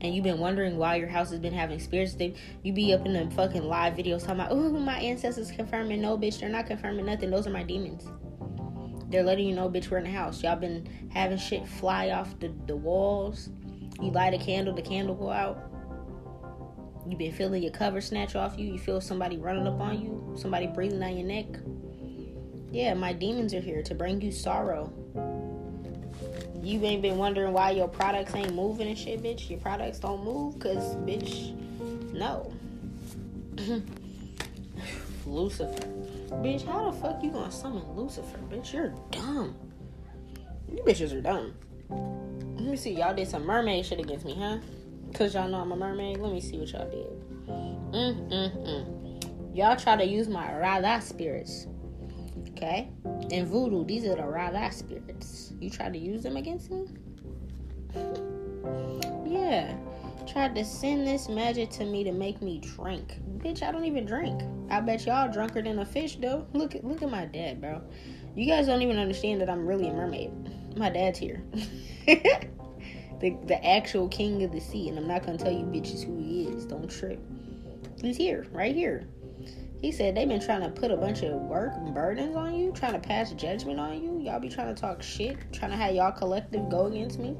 And you've been wondering why your house has been having spirits. They, you be up in the fucking live videos talking about, ooh, my ancestors confirming. No, bitch, they're not confirming nothing. Those are my demons. They're letting you know, bitch, we're in the house. Y'all been having shit fly off the, the walls. You light a candle, the candle go out. You been feeling your cover snatch off you. You feel somebody running up on you. Somebody breathing down your neck. Yeah, my demons are here to bring you sorrow. You ain't been wondering why your products ain't moving and shit, bitch. Your products don't move because, bitch, no. Lucifer. Bitch, how the fuck you gonna summon Lucifer, bitch? You're dumb. You bitches are dumb. Let me see. Y'all did some mermaid shit against me, huh? Because y'all know I'm a mermaid. Let me see what y'all did. Mm-mm-mm. Y'all try to use my Rada spirits. Okay, and voodoo, these are the Rada spirits. You tried to use them against me? Yeah. Tried to send this magic to me to make me drink. Bitch, I don't even drink. I bet y'all drunker than a fish, though. Look at look at my dad, bro. You guys don't even understand that I'm really a mermaid. My dad's here. the, the actual king of the sea. And I'm not going to tell you bitches who he is. Don't trip. He's here, right here. He said they've been trying to put a bunch of work and burdens on you, trying to pass judgment on you. Y'all be trying to talk shit, trying to have y'all collective go against me.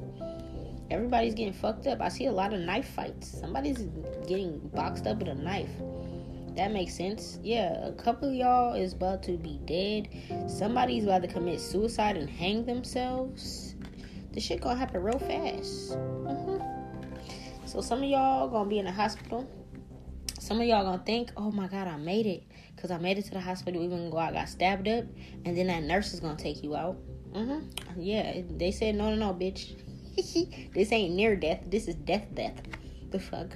Everybody's getting fucked up. I see a lot of knife fights. Somebody's getting boxed up with a knife. That makes sense. Yeah, a couple of y'all is about to be dead. Somebody's about to commit suicide and hang themselves. This shit gonna happen real fast. Mm-hmm. So some of y'all gonna be in the hospital. Some of y'all gonna think, oh my God, I made it. Because I made it to the hospital even though I got stabbed up. And then that nurse is gonna take you out. Mm-hmm. Yeah, they said, no, no, no, bitch. This ain't near death. This is death, death. The fuck?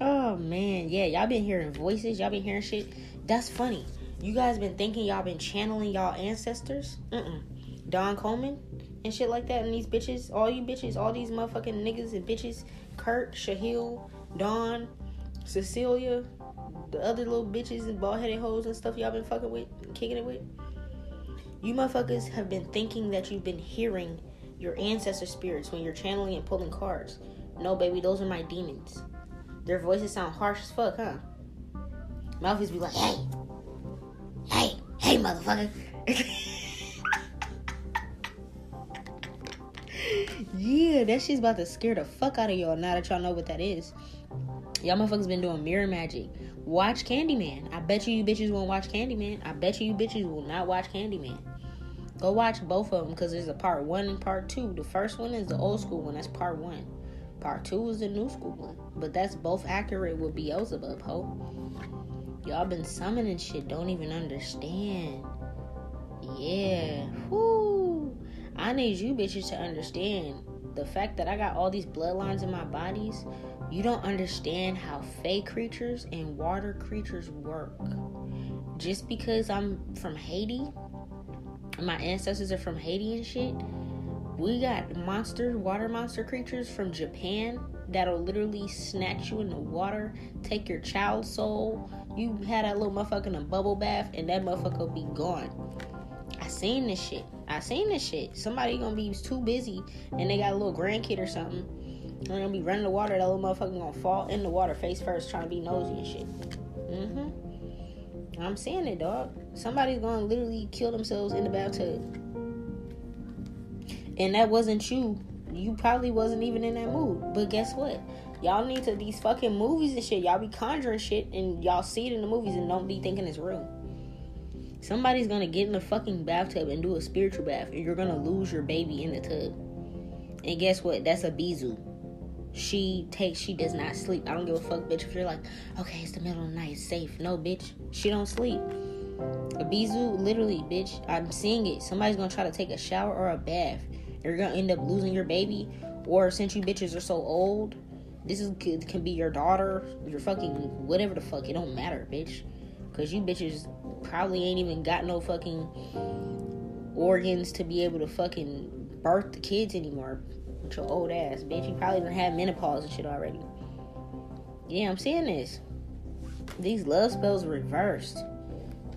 Oh, man. Yeah, y'all been hearing voices. Y'all been hearing shit. That's funny. You guys been thinking y'all been channeling y'all ancestors? Mm-mm. Dawn Coleman and shit like that. And these bitches, all you bitches, all these motherfucking niggas and bitches. Kurt, Shahil, Dawn, Cecilia, the other little bitches and bald-headed hoes and stuff y'all been fucking with, kicking it with. You motherfuckers have been thinking that you've been hearing your ancestor spirits when you're channeling and pulling cards. No, baby, those are my demons. Their voices sound harsh as fuck, huh? Malphas be like, hey, hey, hey, motherfucker. Yeah, that shit's about to scare the fuck out of y'all now that y'all know what that is. Y'all motherfuckers been doing mirror magic. Watch Candyman. I bet you you bitches won't watch Candyman. I bet you you bitches will not watch Candyman. Go watch both of them because there's a part one and part two. The first one is the old school one. That's part one. Part two is the new school one. But that's both accurate with Beelzebub, ho. Y'all been summoning shit. Don't even understand. Yeah. Whoo. I need you bitches to understand the fact that I got all these bloodlines in my bodies. You don't understand how fey creatures and water creatures work. Just because I'm from Haiti, my ancestors are from Haiti and shit, we got monsters, water monster creatures from Japan that'll literally snatch you in the water, take your child soul. You had that little motherfucker in a bubble bath and that motherfucker will be gone. I seen this shit. I seen this shit. Somebody gonna be too busy and they got a little grandkid or something. They're gonna be running the water. That little motherfucker gonna fall in the water face first, trying to be nosy and shit. Mm-hmm. I'm saying it, dog. Somebody's gonna literally kill themselves in the bathtub. And that wasn't you. You probably wasn't even in that mood. But guess what? Y'all need to these fucking movies and shit. Y'all be conjuring shit and y'all see it in the movies and don't be thinking it's real. Somebody's gonna get in the fucking bathtub and do a spiritual bath and you're gonna lose your baby in the tub. And guess what? That's Abezu. She takes, she does not sleep. I don't give a fuck, bitch. If you're like, okay, it's the middle of the night, it's safe. No, bitch. She don't sleep. Abezu, literally, bitch. I'm seeing it. Somebody's gonna try to take a shower or a bath. You're gonna end up losing your baby. Or since you bitches are so old, this is could, can be your daughter, your fucking whatever the fuck. It don't matter, bitch. Because you bitches probably ain't even got no fucking organs to be able to fucking birth the kids anymore. With your old ass, bitch. You probably done had menopause and shit already. Yeah, I'm seeing this. These love spells reversed.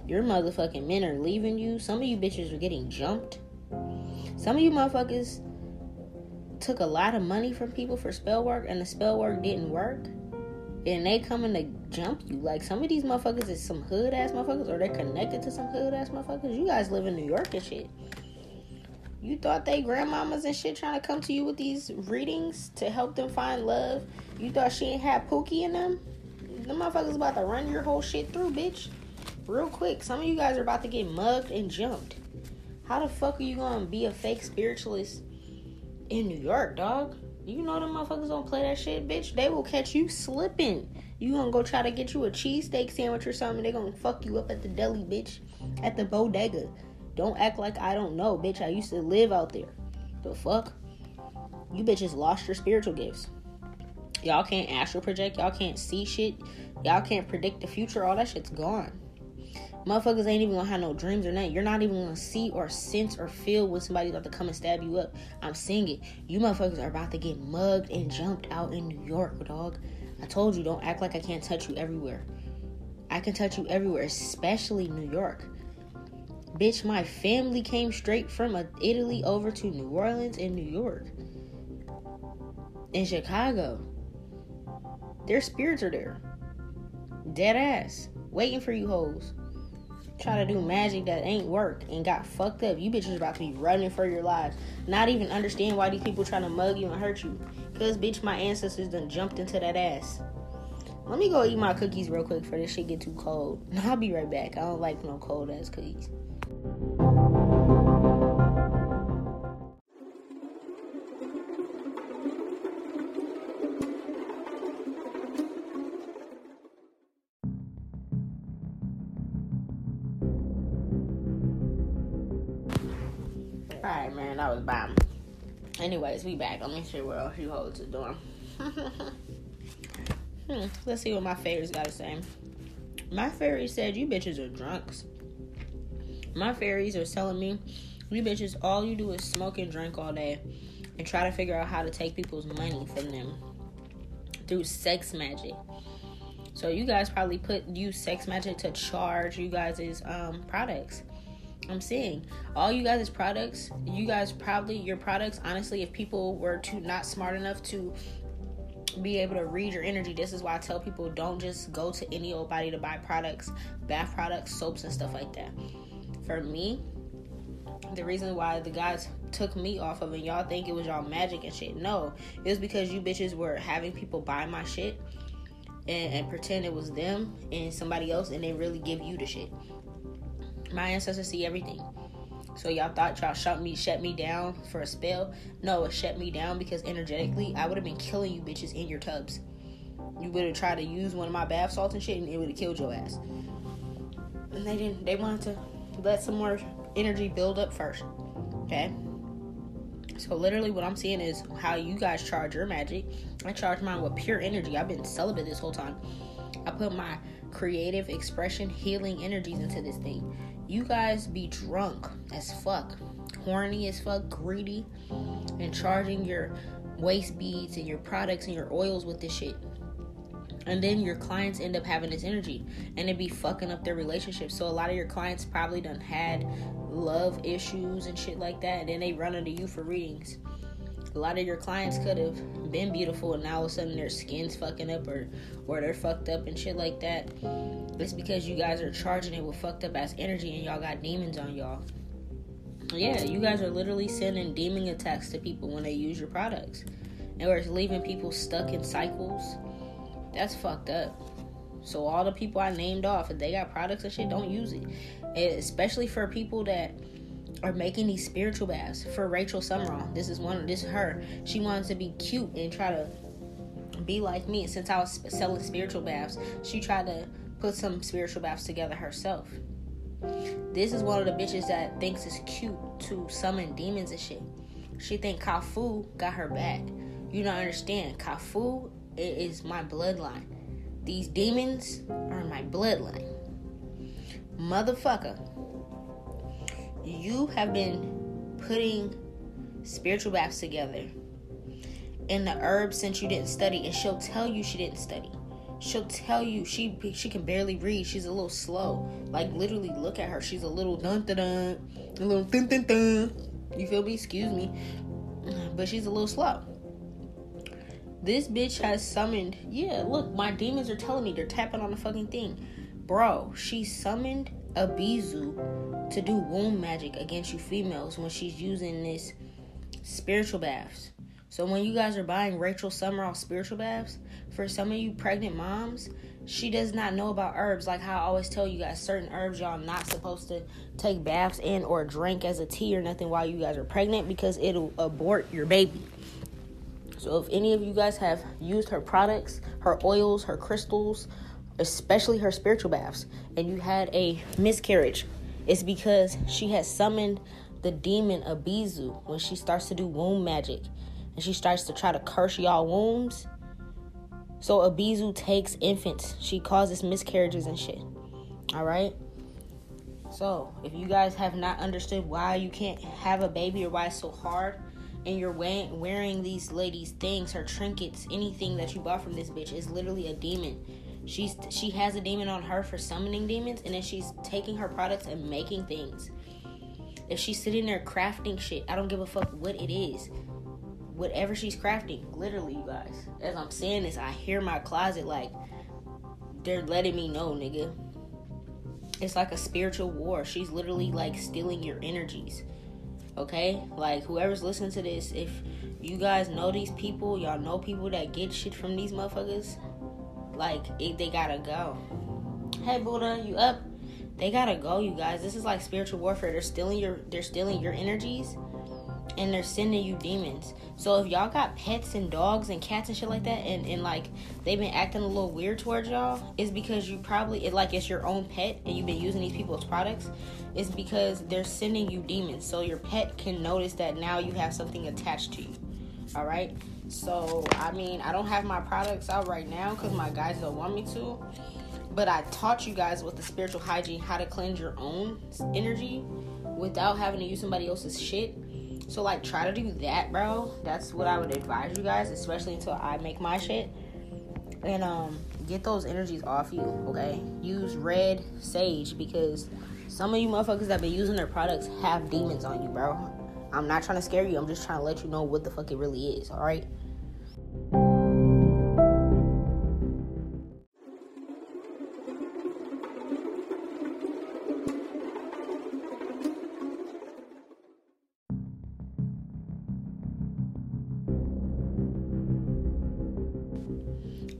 Your motherfucking men are leaving you. Some of you bitches are getting jumped. Some of you motherfuckers took a lot of money from people for spell work, and the spell work didn't work, and they coming to jump you. Like, some of these motherfuckers is some hood ass motherfuckers, or they're connected to some hood ass motherfuckers. You guys live in New York and shit. You thought they grandmamas and shit trying to come to you with these readings to help them find love. You thought she ain't had Pookie in them. The motherfuckers about to run your whole shit through, bitch, real quick. Some of you guys are about to get mugged and jumped. How the fuck are you gonna be a fake spiritualist in New York, dog? You know them motherfuckers don't play that shit, bitch. They will catch you slipping. You gonna go try to get you a cheesesteak sandwich or something. They gonna fuck you up at the deli, bitch. At the bodega. Don't act like I don't know, bitch. I used to live out there. The fuck? You bitches lost your spiritual gifts. Y'all can't astral project. Y'all can't see shit. Y'all can't predict the future. All that shit's gone. Motherfuckers ain't even gonna have no dreams or nothing. You're not even gonna see or sense or feel when somebody's about to come and stab you up. I'm seeing it. You motherfuckers are about to get mugged and jumped out in New York, dog. I told you, don't act like I can't touch you everywhere. I can touch you everywhere, especially New York. Bitch, my family came straight from Italy over to New Orleans and New York. In Chicago. Their spirits are there. Dead ass. Waiting for you hoes. Try to do magic that ain't work and got fucked up. You bitches about to be running for your lives. Not even understand why these people trying to mug you and hurt you. Because, bitch, my ancestors done jumped into that ass. Let me go eat my cookies real quick before this shit get too cold. I'll be right back. I don't like no cold-ass cookies. Alright, man, that was bomb. Anyways, we back. Let me see what else you hoes are doing. hmm, let's see what my fairies got to say. My fairy said, you bitches are drunks. My fairies are telling me, you bitches, all you do is smoke and drink all day and try to figure out how to take people's money from them through sex magic. So you guys probably put use sex magic to charge you guys' um, products. I'm seeing all you guys' products. You guys probably your products. Honestly, if people were to not smart enough to be able to read your energy, this is why I tell people don't just go to any old body to buy products, bath products, soaps, and stuff like that. For me, the reason why the guys took me off of and y'all think it was y'all magic and shit. No, it was because you bitches were having people buy my shit and, and pretend it was them and somebody else, and they really give you the shit. My ancestors see everything. So y'all thought y'all shut me shut me down for a spell? No, it shut me down because energetically, I would have been killing you bitches in your tubs. You would have tried to use one of my bath salts and shit, and it would have killed your ass. And they didn't. They wanted to let some more energy build up first. Okay? So literally what I'm seeing is how you guys charge your magic. I charge mine with pure energy. I've been celibate this whole time. I put my creative expression, healing energies into this thing. You guys be drunk as fuck, horny as fuck, greedy, and charging your waist beads and your products and your oils with this shit. And then your clients end up having this energy, and it be fucking up their relationship. So a lot of your clients probably done had love issues and shit like that, and then they run into you for readings. A lot of your clients could have been beautiful, and now all of a sudden their skin's fucking up or, or they're fucked up and shit like that. It's because you guys are charging it with fucked up ass energy and y'all got demons on y'all. Yeah, you guys are literally sending demon attacks to people when they use your products. And where it's leaving people stuck in cycles. That's fucked up. So all the people I named off, if they got products and shit, don't use it. And especially for people that are making these spiritual baths for Rachel Sumrall. This is one. This is her. She wanted to be cute and try to be like me. And since I was selling spiritual baths, she tried to put some spiritual baths together herself. This is one of the bitches that thinks it's cute to summon demons and shit. She think Kalfu got her back. You don't understand. Kalfu is my bloodline. These demons are my bloodline. Motherfucker, you have been putting spiritual baths together and the herbs since you didn't study. And she'll tell you she didn't study. She'll tell you she she can barely read. She's a little slow. Like, literally, look at her. She's a little dun-dun-dun. A little dun-dun-dun. You feel me? Excuse me. But she's a little slow. This bitch has summoned... Yeah, look, my demons are telling me. They're tapping on the fucking thing. Bro, she summoned Abezu to do womb magic against you females when she's using this spiritual baths. So when you guys are buying Rachel Sumrall spiritual baths, for some of you pregnant moms, she does not know about herbs. Like how I always tell you guys, certain herbs y'all not supposed to take baths in or drink as a tea or nothing while you guys are pregnant because it'll abort your baby. So if any of you guys have used her products, her oils, her crystals, especially her spiritual baths, and you had a miscarriage, it's because she has summoned the demon Abezu when she starts to do womb magic. And she starts to try to curse y'all wombs. So Abezu takes infants. She causes miscarriages and shit. Alright? So, if you guys have not understood why you can't have a baby or why it's so hard, and you're wearing these ladies' things, her trinkets, anything that you bought from this bitch is literally a demon. She's She has a demon on her for summoning demons, and then she's taking her products and making things. If she's sitting there crafting shit, I don't give a fuck what it is. Whatever she's crafting, literally, you guys. As I'm saying this, I hear my closet like, they're letting me know, nigga. It's like a spiritual war. She's literally, like, stealing your energies. Okay? Like, whoever's listening to this, if you guys know these people, y'all know people that get shit from these motherfuckers, like, it, they gotta go. Hey, Buddha, you up? They gotta go, you guys. This is like spiritual warfare. They're stealing your, they're stealing your energies. And they're sending you demons. So if y'all got pets and dogs and cats and shit like that, and, and like they've been acting a little weird towards y'all, it's because you probably it like it's your own pet and you've been using these people's products. It's because they're sending you demons. So your pet can notice that now you have something attached to you. All right. So I mean, I don't have my products out right now because my guys don't want me to. But I taught you guys with the spiritual hygiene how to cleanse your own energy without having to use somebody else's shit. So, like, try to do that, bro. That's what I would advise you guys, especially until I make my shit. And, um, get those energies off you, okay? Use red sage because some of you motherfuckers that been using their products have demons on you, bro. I'm not trying to scare you. I'm just trying to let you know what the fuck it really is, all right?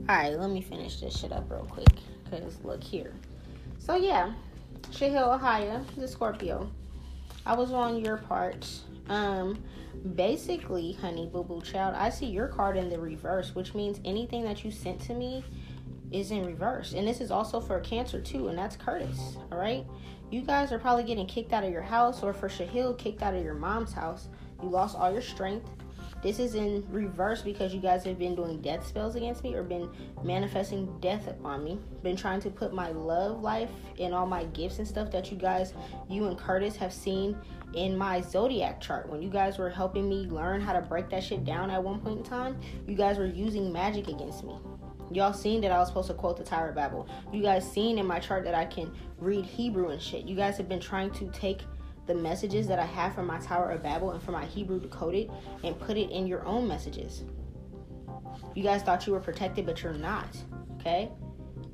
Alright, let me finish this shit up real quick. Because, look here. So, yeah. Shahil Ahaya, the Scorpio. I was on your part. Um, basically, honey, boo-boo child, I see your card in the reverse, which means anything that you sent to me is in reverse. And this is also for Cancer, too, and that's Curtis, alright? You guys are probably getting kicked out of your house, or for Shahil, kicked out of your mom's house. You lost all your strength. This is in reverse because you guys have been doing death spells against me or been manifesting death upon me. Been trying to put my love life and all my gifts and stuff that you guys, you and Curtis have seen in my zodiac chart. When you guys were helping me learn how to break that shit down at one point in time, you guys were using magic against me. Y'all seen that I was supposed to quote the Tower of Babel. You guys seen in my chart that I can read Hebrew and shit. You guys have been trying to take the messages that I have from my Tower of Babel and from my Hebrew decoded and put it in your own messages. You guys thought you were protected, but you're not, okay?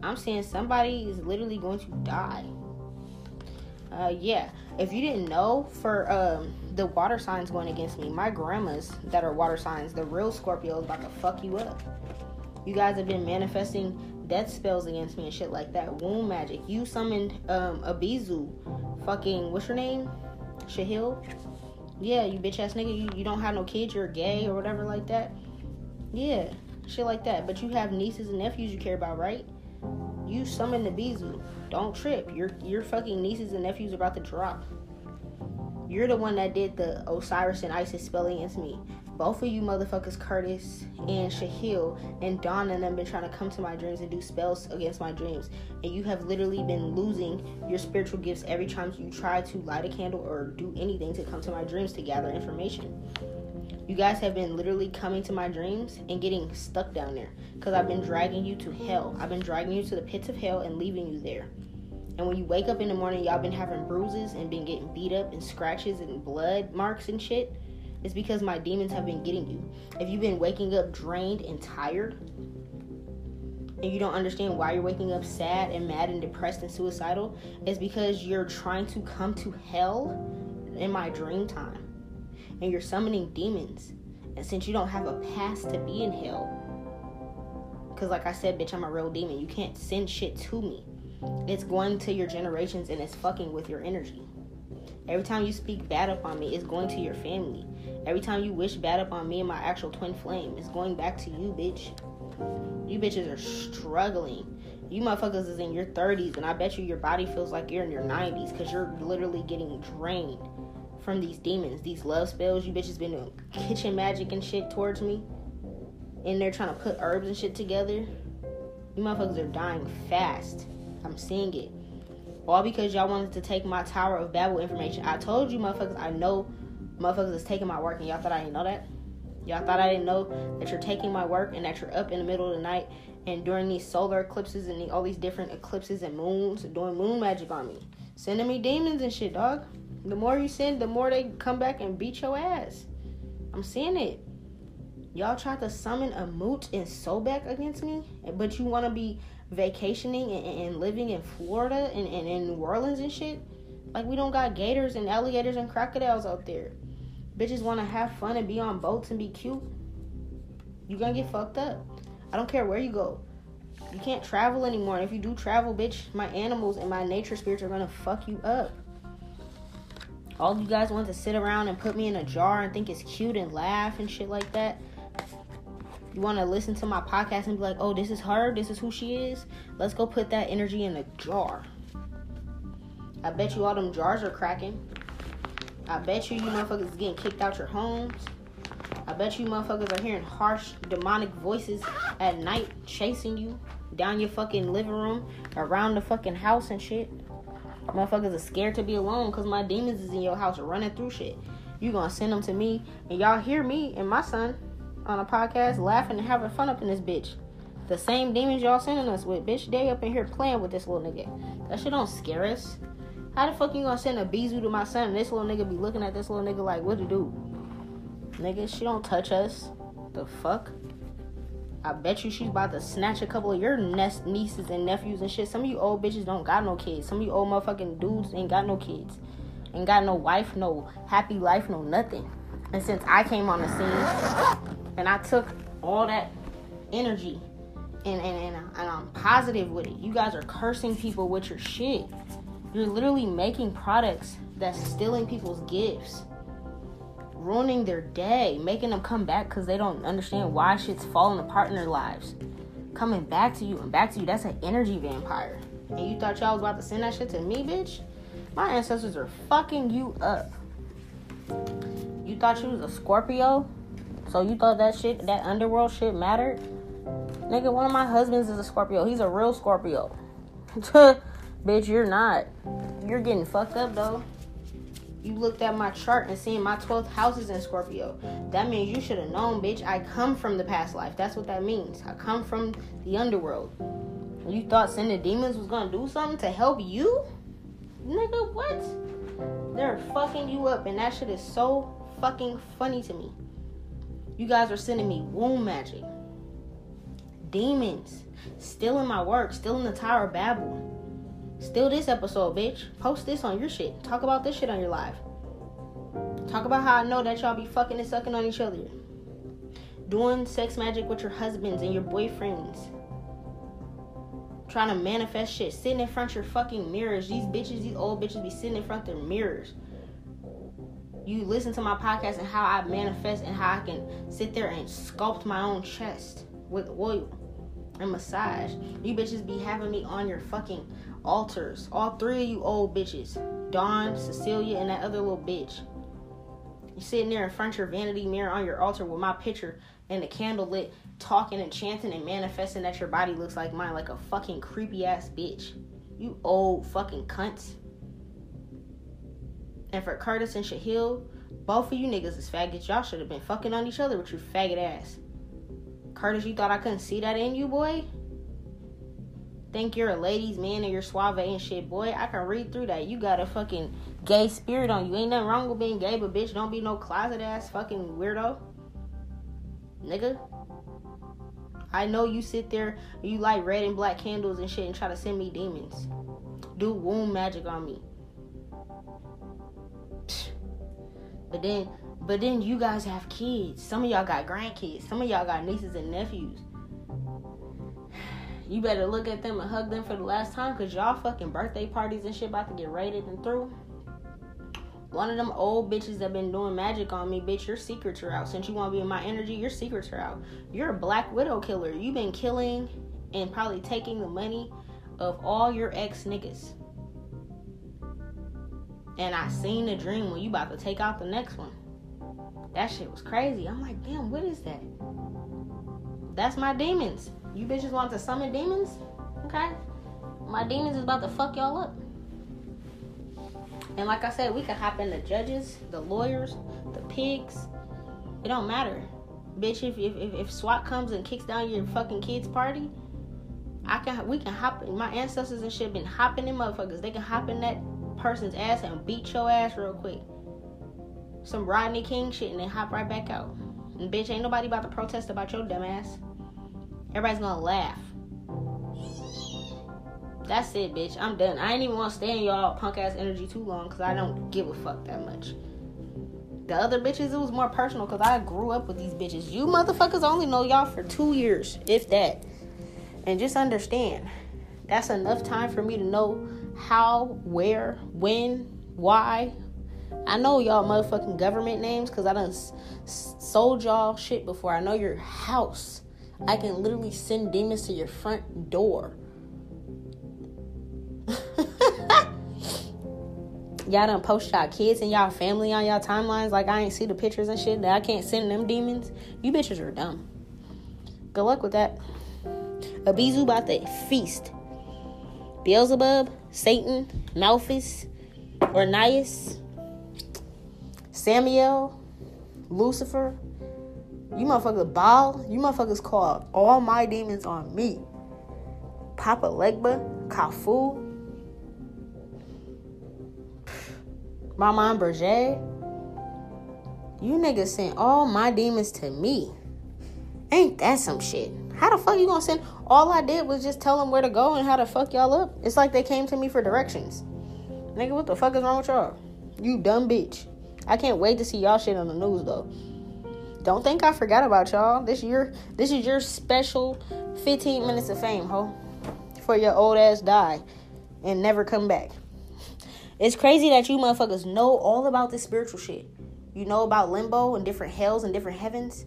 I'm saying somebody is literally going to die. Uh, yeah, if you didn't know, for um, the water signs going against me, my grandmas that are water signs, the real Scorpio is about to fuck you up. You guys have been manifesting death spells against me and shit like that. Womb magic. You summoned um, Abezu. Fucking, what's her name? Shahil, yeah, you bitch ass nigga, you, you don't have no kids, you're gay or whatever like that. Yeah, shit like that. But you have nieces and nephews you care about, right? You summon the Abezu. Don't trip. Your your fucking nieces and nephews are about to drop. You're the one that did the Osiris and Isis spell against me. Both of you motherfuckers, Curtis and Shahil and Dawn and them, been trying to come to my dreams and do spells against my dreams. And you have literally been losing your spiritual gifts every time you try to light a candle or do anything to come to my dreams to gather information. You guys have been literally coming to my dreams and getting stuck down there. Because I've been dragging you to hell. I've been dragging you to the pits of hell and leaving you there. And when you wake up in the morning, y'all been having bruises and been getting beat up and scratches and blood marks and shit. It's because my demons have been getting you. If you've been waking up drained and tired, and you don't understand why you're waking up sad and mad and depressed and suicidal, it's because you're trying to come to hell in my dream time. And you're summoning demons. And since you don't have a past to be in hell, because like I said, bitch, I'm a real demon. You can't send shit to me. It's going to your generations and it's fucking with your energy. Every time you speak bad upon me, it's going to your family. Every time you wish bad upon me and my actual twin flame, it's going back to you, bitch. You bitches are struggling. You motherfuckers is in your thirties, and I bet you your body feels like you're in your nineties because you're literally getting drained from these demons, these love spells. You bitches been doing kitchen magic and shit towards me. In there trying to put herbs and shit together. You motherfuckers are dying fast. I'm seeing it. All because y'all wanted to take my Tower of Babel information. I told you motherfuckers, I know motherfuckers is taking my work, and y'all thought I didn't know that? Y'all thought I didn't know that you're taking my work and that you're up in the middle of the night and during these solar eclipses and the, all these different eclipses and moons, doing moon magic on me. Sending me demons and shit, dog. The more you send, the more they come back and beat your ass. I'm seeing it. Y'all tried to summon a moot and Sobek against me, but you want to be vacationing and, and living in Florida and in New Orleans and shit. Like, we don't got gators and alligators and crocodiles out there. Bitches want to have fun and be on boats and be cute. You're going to get fucked up. I don't care where you go. You can't travel anymore. And if you do travel, bitch, my animals and my nature spirits are going to fuck you up. All you guys want to sit around and put me in a jar and think it's cute and laugh and shit like that. You want to listen to my podcast and be like, oh, this is her, this is who she is. Let's go put that energy in a jar. I bet you all them jars are cracking. I bet you you motherfuckers is getting kicked out your homes. I bet you motherfuckers are hearing harsh, demonic voices at night chasing you down your fucking living room, around the fucking house and shit. Motherfuckers are scared to be alone because my demons is in your house running through shit. You gonna send them to me, and y'all hear me and my son on a podcast laughing and having fun up in this bitch. The same demons y'all sending us with, bitch, they up in here playing with this little nigga. That shit don't scare us. How the fuck you gonna send a Abezu to my son and this little nigga be looking at this little nigga like, what to do? Nigga, she don't touch us. The fuck? I bet you she's about to snatch a couple of your nest nieces and nephews and shit. Some of you old bitches don't got no kids. Some of you old motherfucking dudes ain't got no kids. Ain't got no wife, no happy life, no nothing. And since I came on the scene and I took all that energy and, and, and, and I'm positive with it, you guys are cursing people with your shit. You're literally making products that's stealing people's gifts. Ruining their day, making them come back because they don't understand why shit's falling apart in their lives. Coming back to you and back to you, that's an energy vampire. And you thought y'all was about to send that shit to me, bitch? My ancestors are fucking you up. You thought you was a Scorpio? So you thought that shit, that underworld shit mattered? Nigga, one of my husbands is a Scorpio. He's a real Scorpio. Bitch, you're not. You're getting fucked up, though. You looked at my chart and seeing my twelfth house is in Scorpio. That means you should have known, bitch. I come from the past life. That's what that means. I come from the underworld. And you thought sending demons was going to do something to help you? Nigga, what? They're fucking you up, and that shit is so fucking funny to me. You guys are sending me womb magic. Demons. Stealing my work. Stealing the Tower of Babel. Steal this episode, bitch. Post this on your shit. Talk about this shit on your live. Talk about how I know that y'all be fucking and sucking on each other. Doing sex magic with your husbands and your boyfriends. Trying to manifest shit. Sitting in front of your fucking mirrors. These bitches, these old bitches be sitting in front of their mirrors. you listen to my podcast and how I manifest and how I can sit there and sculpt my own chest with oil and massage. You bitches be having me on your fucking altars. All three of you old bitches. Dawn, Cecilia, and that other little bitch. You sitting there in front of your vanity mirror on your altar with my picture and the candle lit, talking and chanting and manifesting that your body looks like mine, like a fucking creepy ass bitch. You old fucking cunts. And for Curtis and Shahil, both of you niggas is faggots. Y'all should have been fucking on each other with your faggot ass. Curtis, you thought I couldn't see that in you, boy? Think you're a ladies' man and you're suave and shit, boy? I can read through that. You got a fucking gay spirit on you. Ain't nothing wrong with being gay, but bitch, don't be no closet ass fucking weirdo. Nigga. I know you sit there, you light red and black candles and shit and try to send me demons. Do womb magic on me. But then, but then you guys have kids. Some of y'all got grandkids. Some of y'all got nieces and nephews. You better look at them and hug them for the last time, because y'all fucking birthday parties and shit about to get raided and through. One of them old bitches that been doing magic on me, bitch, your secrets are out. Since you want to be in my energy, your secrets are out. You're a black widow killer. You've been killing and probably taking the money of all your ex niggas. And I seen the dream when you about to take out the next one. That shit was crazy. I'm like, damn, what is that? That's my demons. You bitches want to summon demons? Okay. My demons is about to fuck y'all up. And like I said, we could hop in the judges, the lawyers, the pigs. It don't matter. Bitch, if if if SWAT comes and kicks down your fucking kids' party, I can we can hop in. My ancestors and shit been hopping in motherfuckers. They can hop in that person's ass and beat your ass real quick. Some Rodney King shit, and then hop right back out. And bitch, ain't nobody about to protest about your dumb ass. Everybody's gonna laugh. That's it, bitch. I'm done. I ain't even wanna stay in y'all punk ass energy too long, cause I don't give a fuck that much. The other bitches, it was more personal, cause I grew up with these bitches. You motherfuckers only know y'all for two years, if that. And just understand, that's enough time for me to know how, where, when, why. I know y'all motherfucking government names, cause I done s- s- sold y'all shit before. I know your house. I can literally send demons to your front door. Y'all done post y'all kids and y'all family on y'all timelines like I ain't see the pictures and shit, that I can't send them demons. You bitches are dumb. Good luck with that. Abezu about to feast. Beelzebub, Satan, Malphas, Ornias, Samuel, Lucifer. You motherfuckers ball. You motherfuckers called all my demons on me. Papa Legba, Kalfu, Mama Brigitte. You niggas sent all my demons to me. Ain't that some shit? How the fuck you gonna send? All I did was just tell them where to go and how to fuck y'all up. It's like they came to me for directions. Nigga, what the fuck is wrong with y'all? You dumb bitch. I can't wait to see y'all shit on the news, though. Don't think I forgot about y'all. This year, this is your special fifteen minutes of fame, ho. For your old ass die and never come back. It's crazy that you motherfuckers know all about this spiritual shit. You know about limbo and different hells and different heavens.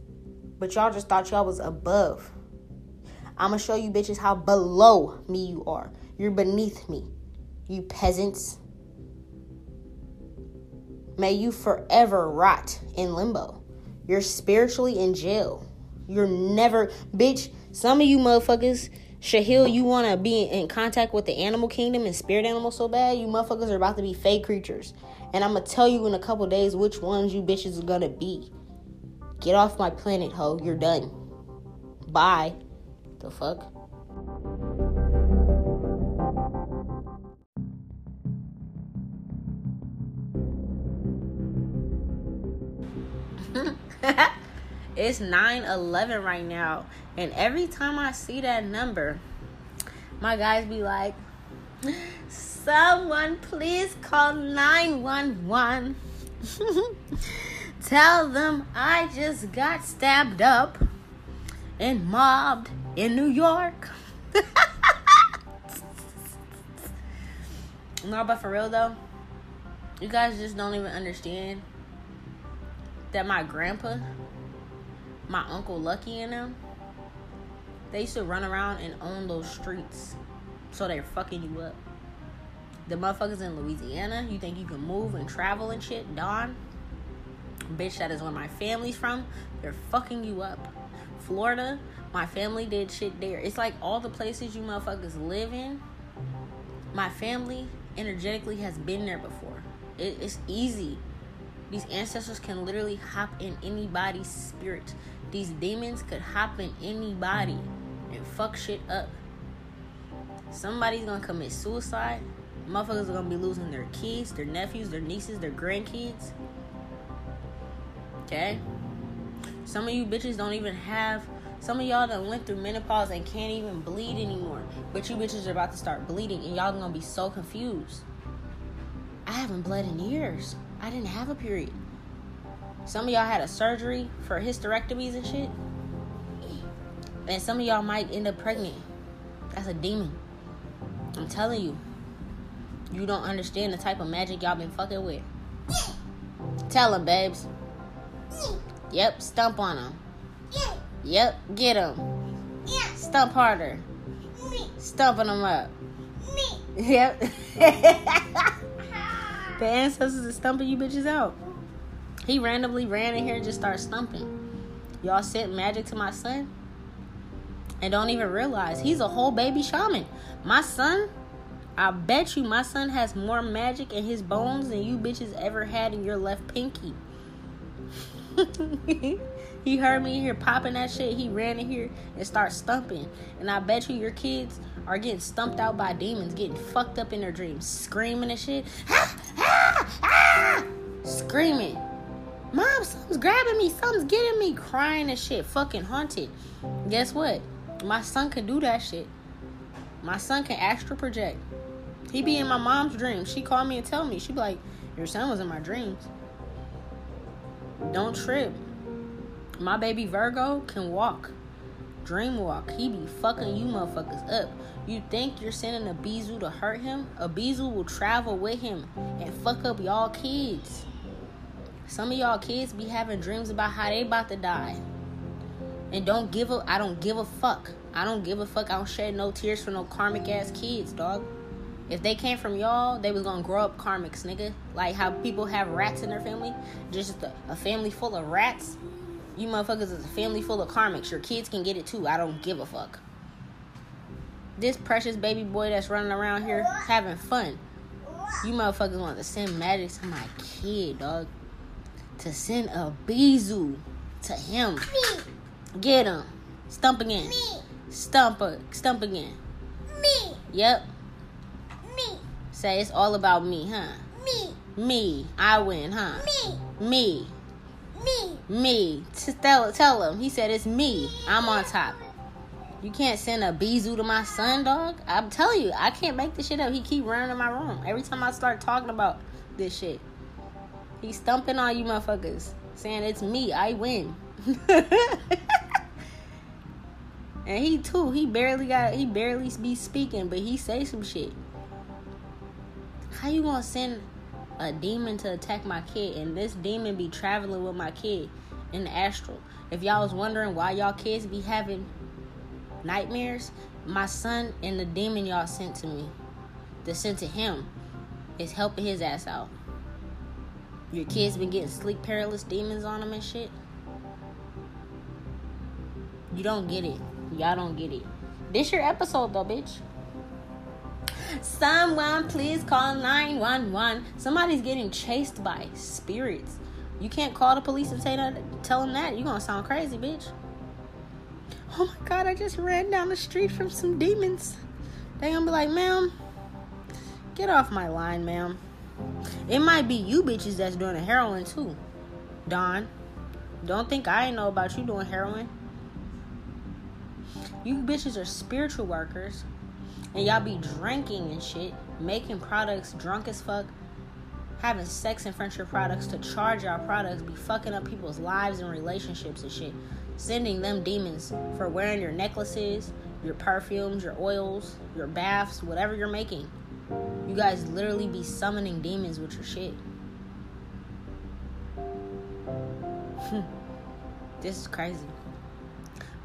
But y'all just thought y'all was above. I'm going to show you bitches how below me you are. You're beneath me, you peasants. May you forever rot in limbo. You're spiritually in jail. You're never... Bitch, some of you motherfuckers... Shahil, you want to be in contact with the animal kingdom and spirit animals so bad? You motherfuckers are about to be fake creatures. And I'm going to tell you in a couple days which ones you bitches are going to be. Get off my planet, ho. You're done. Bye. The fuck? It's nine eleven right now, and every time I see that number, my guys be like, someone please call nine one one. Tell them I just got stabbed up and mobbed in New York. No, but for real though, you guys just don't even understand that my grandpa, my uncle Lucky and them, they used to run around and own those streets. So they're fucking you up. The motherfuckers in Louisiana, you think you can move and travel and shit? Dawn, bitch, that is where my family's from. They're fucking you up. Florida, my family did shit there. It's like all the places you motherfuckers live in, my family energetically has been there before. It, it's easy. These ancestors can literally hop in anybody's spirit. These demons could hop in anybody and fuck shit up. Somebody's gonna commit suicide. Motherfuckers are gonna be losing their kids, their nephews, their nieces, their grandkids. Okay? Some of you bitches don't even have... Some of y'all that went through menopause and can't even bleed anymore. But you bitches are about to start bleeding and y'all gonna be so confused. I haven't bled in years. I didn't have a period. Some of y'all had a surgery for hysterectomies and shit. And some of y'all might end up pregnant. That's a demon. I'm telling you. You don't understand the type of magic y'all been fucking with. Tell them, babes. Yep, stump on them. Yep, get them. Stump harder. Stumping them up. Yep. The ancestors are stumping you bitches out. He randomly ran in here and just started stumping. Y'all sent magic to my son and don't even realize he's a whole baby shaman. My son... I bet you my son has more magic in his bones than you bitches ever had in your left pinky. He heard me in here popping that shit. He ran in here and started stumping. And I bet you your kids are getting stumped out by demons, getting fucked up in their dreams, screaming and shit. Ah, ah, ah! Screaming. Mom, something's grabbing me. Something's getting me. Crying and shit. Fucking haunted. Guess what? My son could do that shit. My son can astral project. He be in my mom's dreams. She called me and tell me. She be like, your son was in my dreams. Don't trip. My baby Virgo can walk. Dream walk. He be fucking you motherfuckers up. You think you're sending a Abezu to hurt him? A Abezu will travel with him and fuck up y'all kids. Some of y'all kids be having dreams about how they about to die. And don't give a, I don't give a fuck. I don't give a fuck. I don't shed no tears for no karmic ass kids, dog. If they came from y'all, they was gonna grow up karmics, nigga. Like how people have rats in their family. Just a, a family full of rats. You motherfuckers is a family full of karmics. Your kids can get it too. I don't give a fuck. This precious baby boy that's running around here having fun. You motherfuckers want to send magic to my kid, dog. To send a Abezu to him. Get him. Stump again. Stump, stump again. Me. Yep. Say it's all about me, huh? Me. Me. I win, huh? Me. Me. Me. Me. Tell, tell him. He said it's me. I'm on top. You can't send a Abezu to my son, dog. I'm telling you, I can't make this shit up. He keep running in my room. Every time I start talking about this shit, he's stumping on you motherfuckers, saying it's me. I win. And he too, he barely got, he barely be speaking, but he say some shit. How you gonna send a demon to attack my kid and this demon be traveling with my kid in the astral? If y'all was wondering why y'all kids be having nightmares, my son and the demon y'all sent to me, the sent to him, is helping his ass out. Your kids been getting sleep paralysis demons on them and shit. You don't get it. Y'all don't get it. This your episode though, bitch. Someone please call nine one one. Somebody's getting chased by spirits. You can't call the police and say that, tell them that. You're going to sound crazy, bitch. Oh my God, I just ran down the street from some demons. They're going to be like, ma'am, get off my line, ma'am. It might be you bitches that's doing the heroin too. Dawn, don't think I ain't know about you doing heroin. You bitches are spiritual workers. And y'all be drinking and shit, making products drunk as fuck, having sex in front of your products to charge y'all products, be fucking up people's lives and relationships and shit, sending them demons for wearing your necklaces, your perfumes, your oils, your baths, whatever you're making. You guys literally be summoning demons with your shit. This is crazy.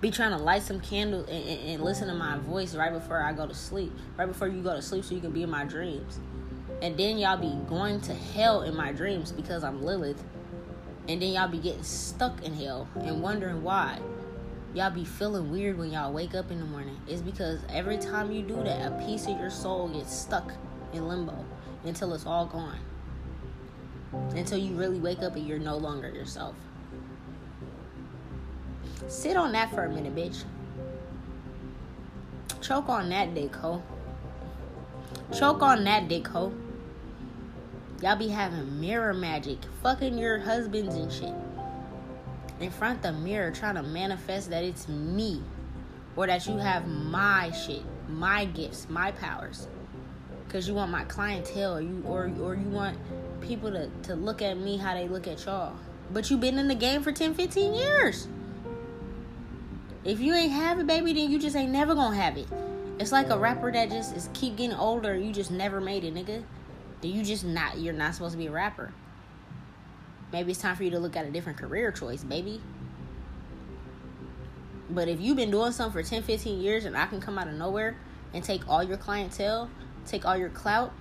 Be trying to light some candles and, and, and listen to my voice right before I go to sleep. Right before you go to sleep so you can be in my dreams. And then y'all be going to hell in my dreams because I'm Lilith. And then y'all be getting stuck in hell and wondering why. Y'all be feeling weird when y'all wake up in the morning. It's because every time you do that, a piece of your soul gets stuck in limbo until it's all gone. Until you really wake up and you're no longer yourself. Sit on that for a minute, bitch. Choke on that dick hoe. Choke on that dick hoe. Y'all be having mirror magic, fucking your husbands and shit. In front of the mirror, trying to manifest that it's me. Or that you have my shit, my gifts, my powers. Because you want my clientele, or you, or, or you want people to, to look at me how they look at y'all. But you've been in the game for ten, fifteen years. If you ain't have it, baby, then you just ain't never gonna have it. It's like a rapper that just is keep getting older. You just never made it, nigga. Then you just not, you're not supposed to be a rapper. Maybe it's time for you to look at a different career choice, baby. But if you've been doing something for ten, fifteen years and I can come out of nowhere and take all your clientele, take all your clout,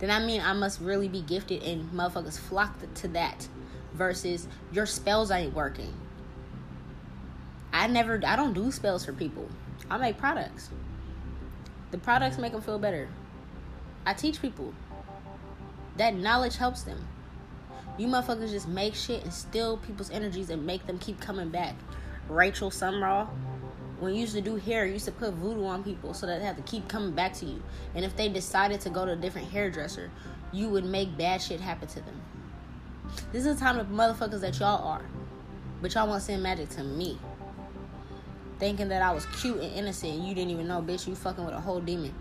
then I mean I must really be gifted and motherfuckers flock to that versus your spells ain't working. I never, I don't do spells for people. I make products. The products make them feel better. I teach people. That knowledge helps them. You motherfuckers just make shit and steal people's energies and make them keep coming back. Rachel Sumrall, when you used to do hair, you used to put voodoo on people so that they have to keep coming back to you. And if they decided to go to a different hairdresser, you would make bad shit happen to them. This is the time of motherfuckers that y'all are. But y'all want to send magic to me. Thinking that I was cute and innocent and you didn't even know, bitch, you fucking with a whole demon.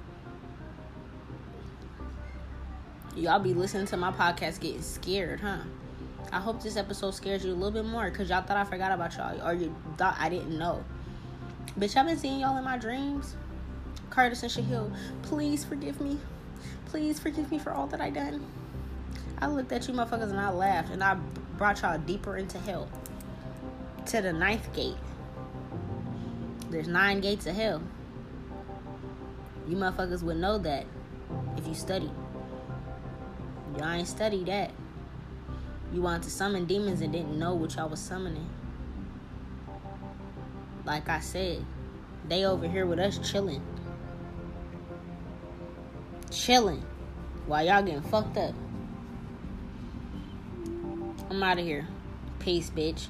Y'all be listening to my podcast getting scared, huh? I hope this episode scares you a little bit more because y'all thought I forgot about y'all or you thought I didn't know. Bitch, I've been seeing y'all in my dreams. Curtis and Shahil, please forgive me. Please forgive me for all that I done. I looked at you motherfuckers and I laughed and I brought y'all deeper into hell. To the ninth gate. There's nine gates of hell. You motherfuckers would know that if you studied. Y'all ain't study that. You wanted to summon demons and didn't know what y'all was summoning. Like I said, they over here with us chilling. Chilling. While y'all getting fucked up. I'm out of here. Peace, bitch.